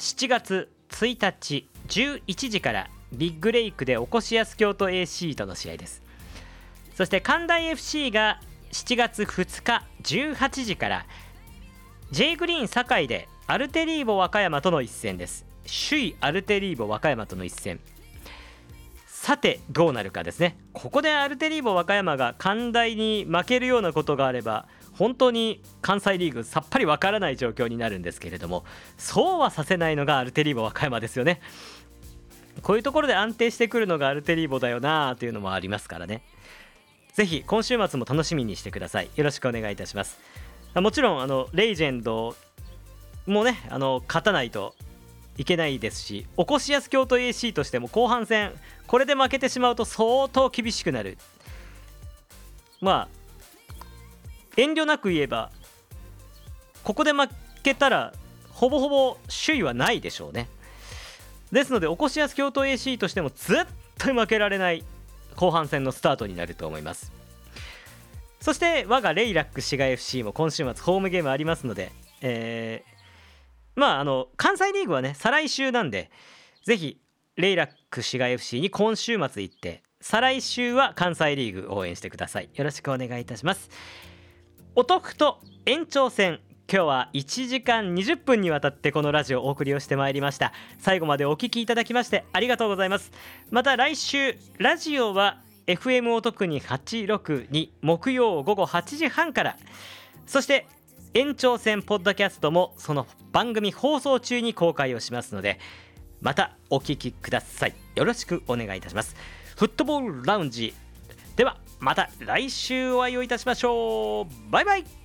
しちがつついたちじゅういちじからビッグレイクでおこしやす京都 エーシー との試合です。そして関大 エフシー がしちがつふつかじゅうはちじから J グリーン堺でアルテリーボ和歌山との一戦です。首位アルテリーボ和歌山との一戦、さてどうなるかですね。ここでアルテリーボ和歌山が関大に負けるようなことがあれば、本当に関西リーグさっぱりわからない状況になるんですけれども、そうはさせないのがアルテリーボ和歌山ですよね。こういうところで安定してくるのがアルテリーボだよなというのもありますからね。ぜひ今週末も楽しみにしてください。よろしくお願いいたします。もちろんあのレイジェンドもうね、あの勝たないといけないですし、おこしやす京都 エーシー としても後半戦これで負けてしまうと相当厳しくなる。まあ遠慮なく言えば、ここで負けたらほぼほぼ首位はないでしょうね。ですのでおこしやす京都 エーシー としても絶対負けられない後半戦のスタートになると思います。そして我がレイラック滋賀 エフシー も今週末ホームゲームありますので、えーまあ、あの関西リーグはね再来週なんで、ぜひレイラック滋賀 エフシー に今週末行って、再来週は関西リーグ応援してください。よろしくお願いいたします。お得と延長戦、今日はいちじかんにじゅっぷんにわたってこのラジオをお送りをしてまいりました。最後までお聞きいただきましてありがとうございます。また来週ラジオは エフエム お得にはちろくに木曜午後はちじはんから、そして延長戦ポッドキャストもその番組放送中に公開をしますので、またお聞きください。よろしくお願いいたします。フットボールラウンジではまた来週お会いをいたしましょう。バイバイ。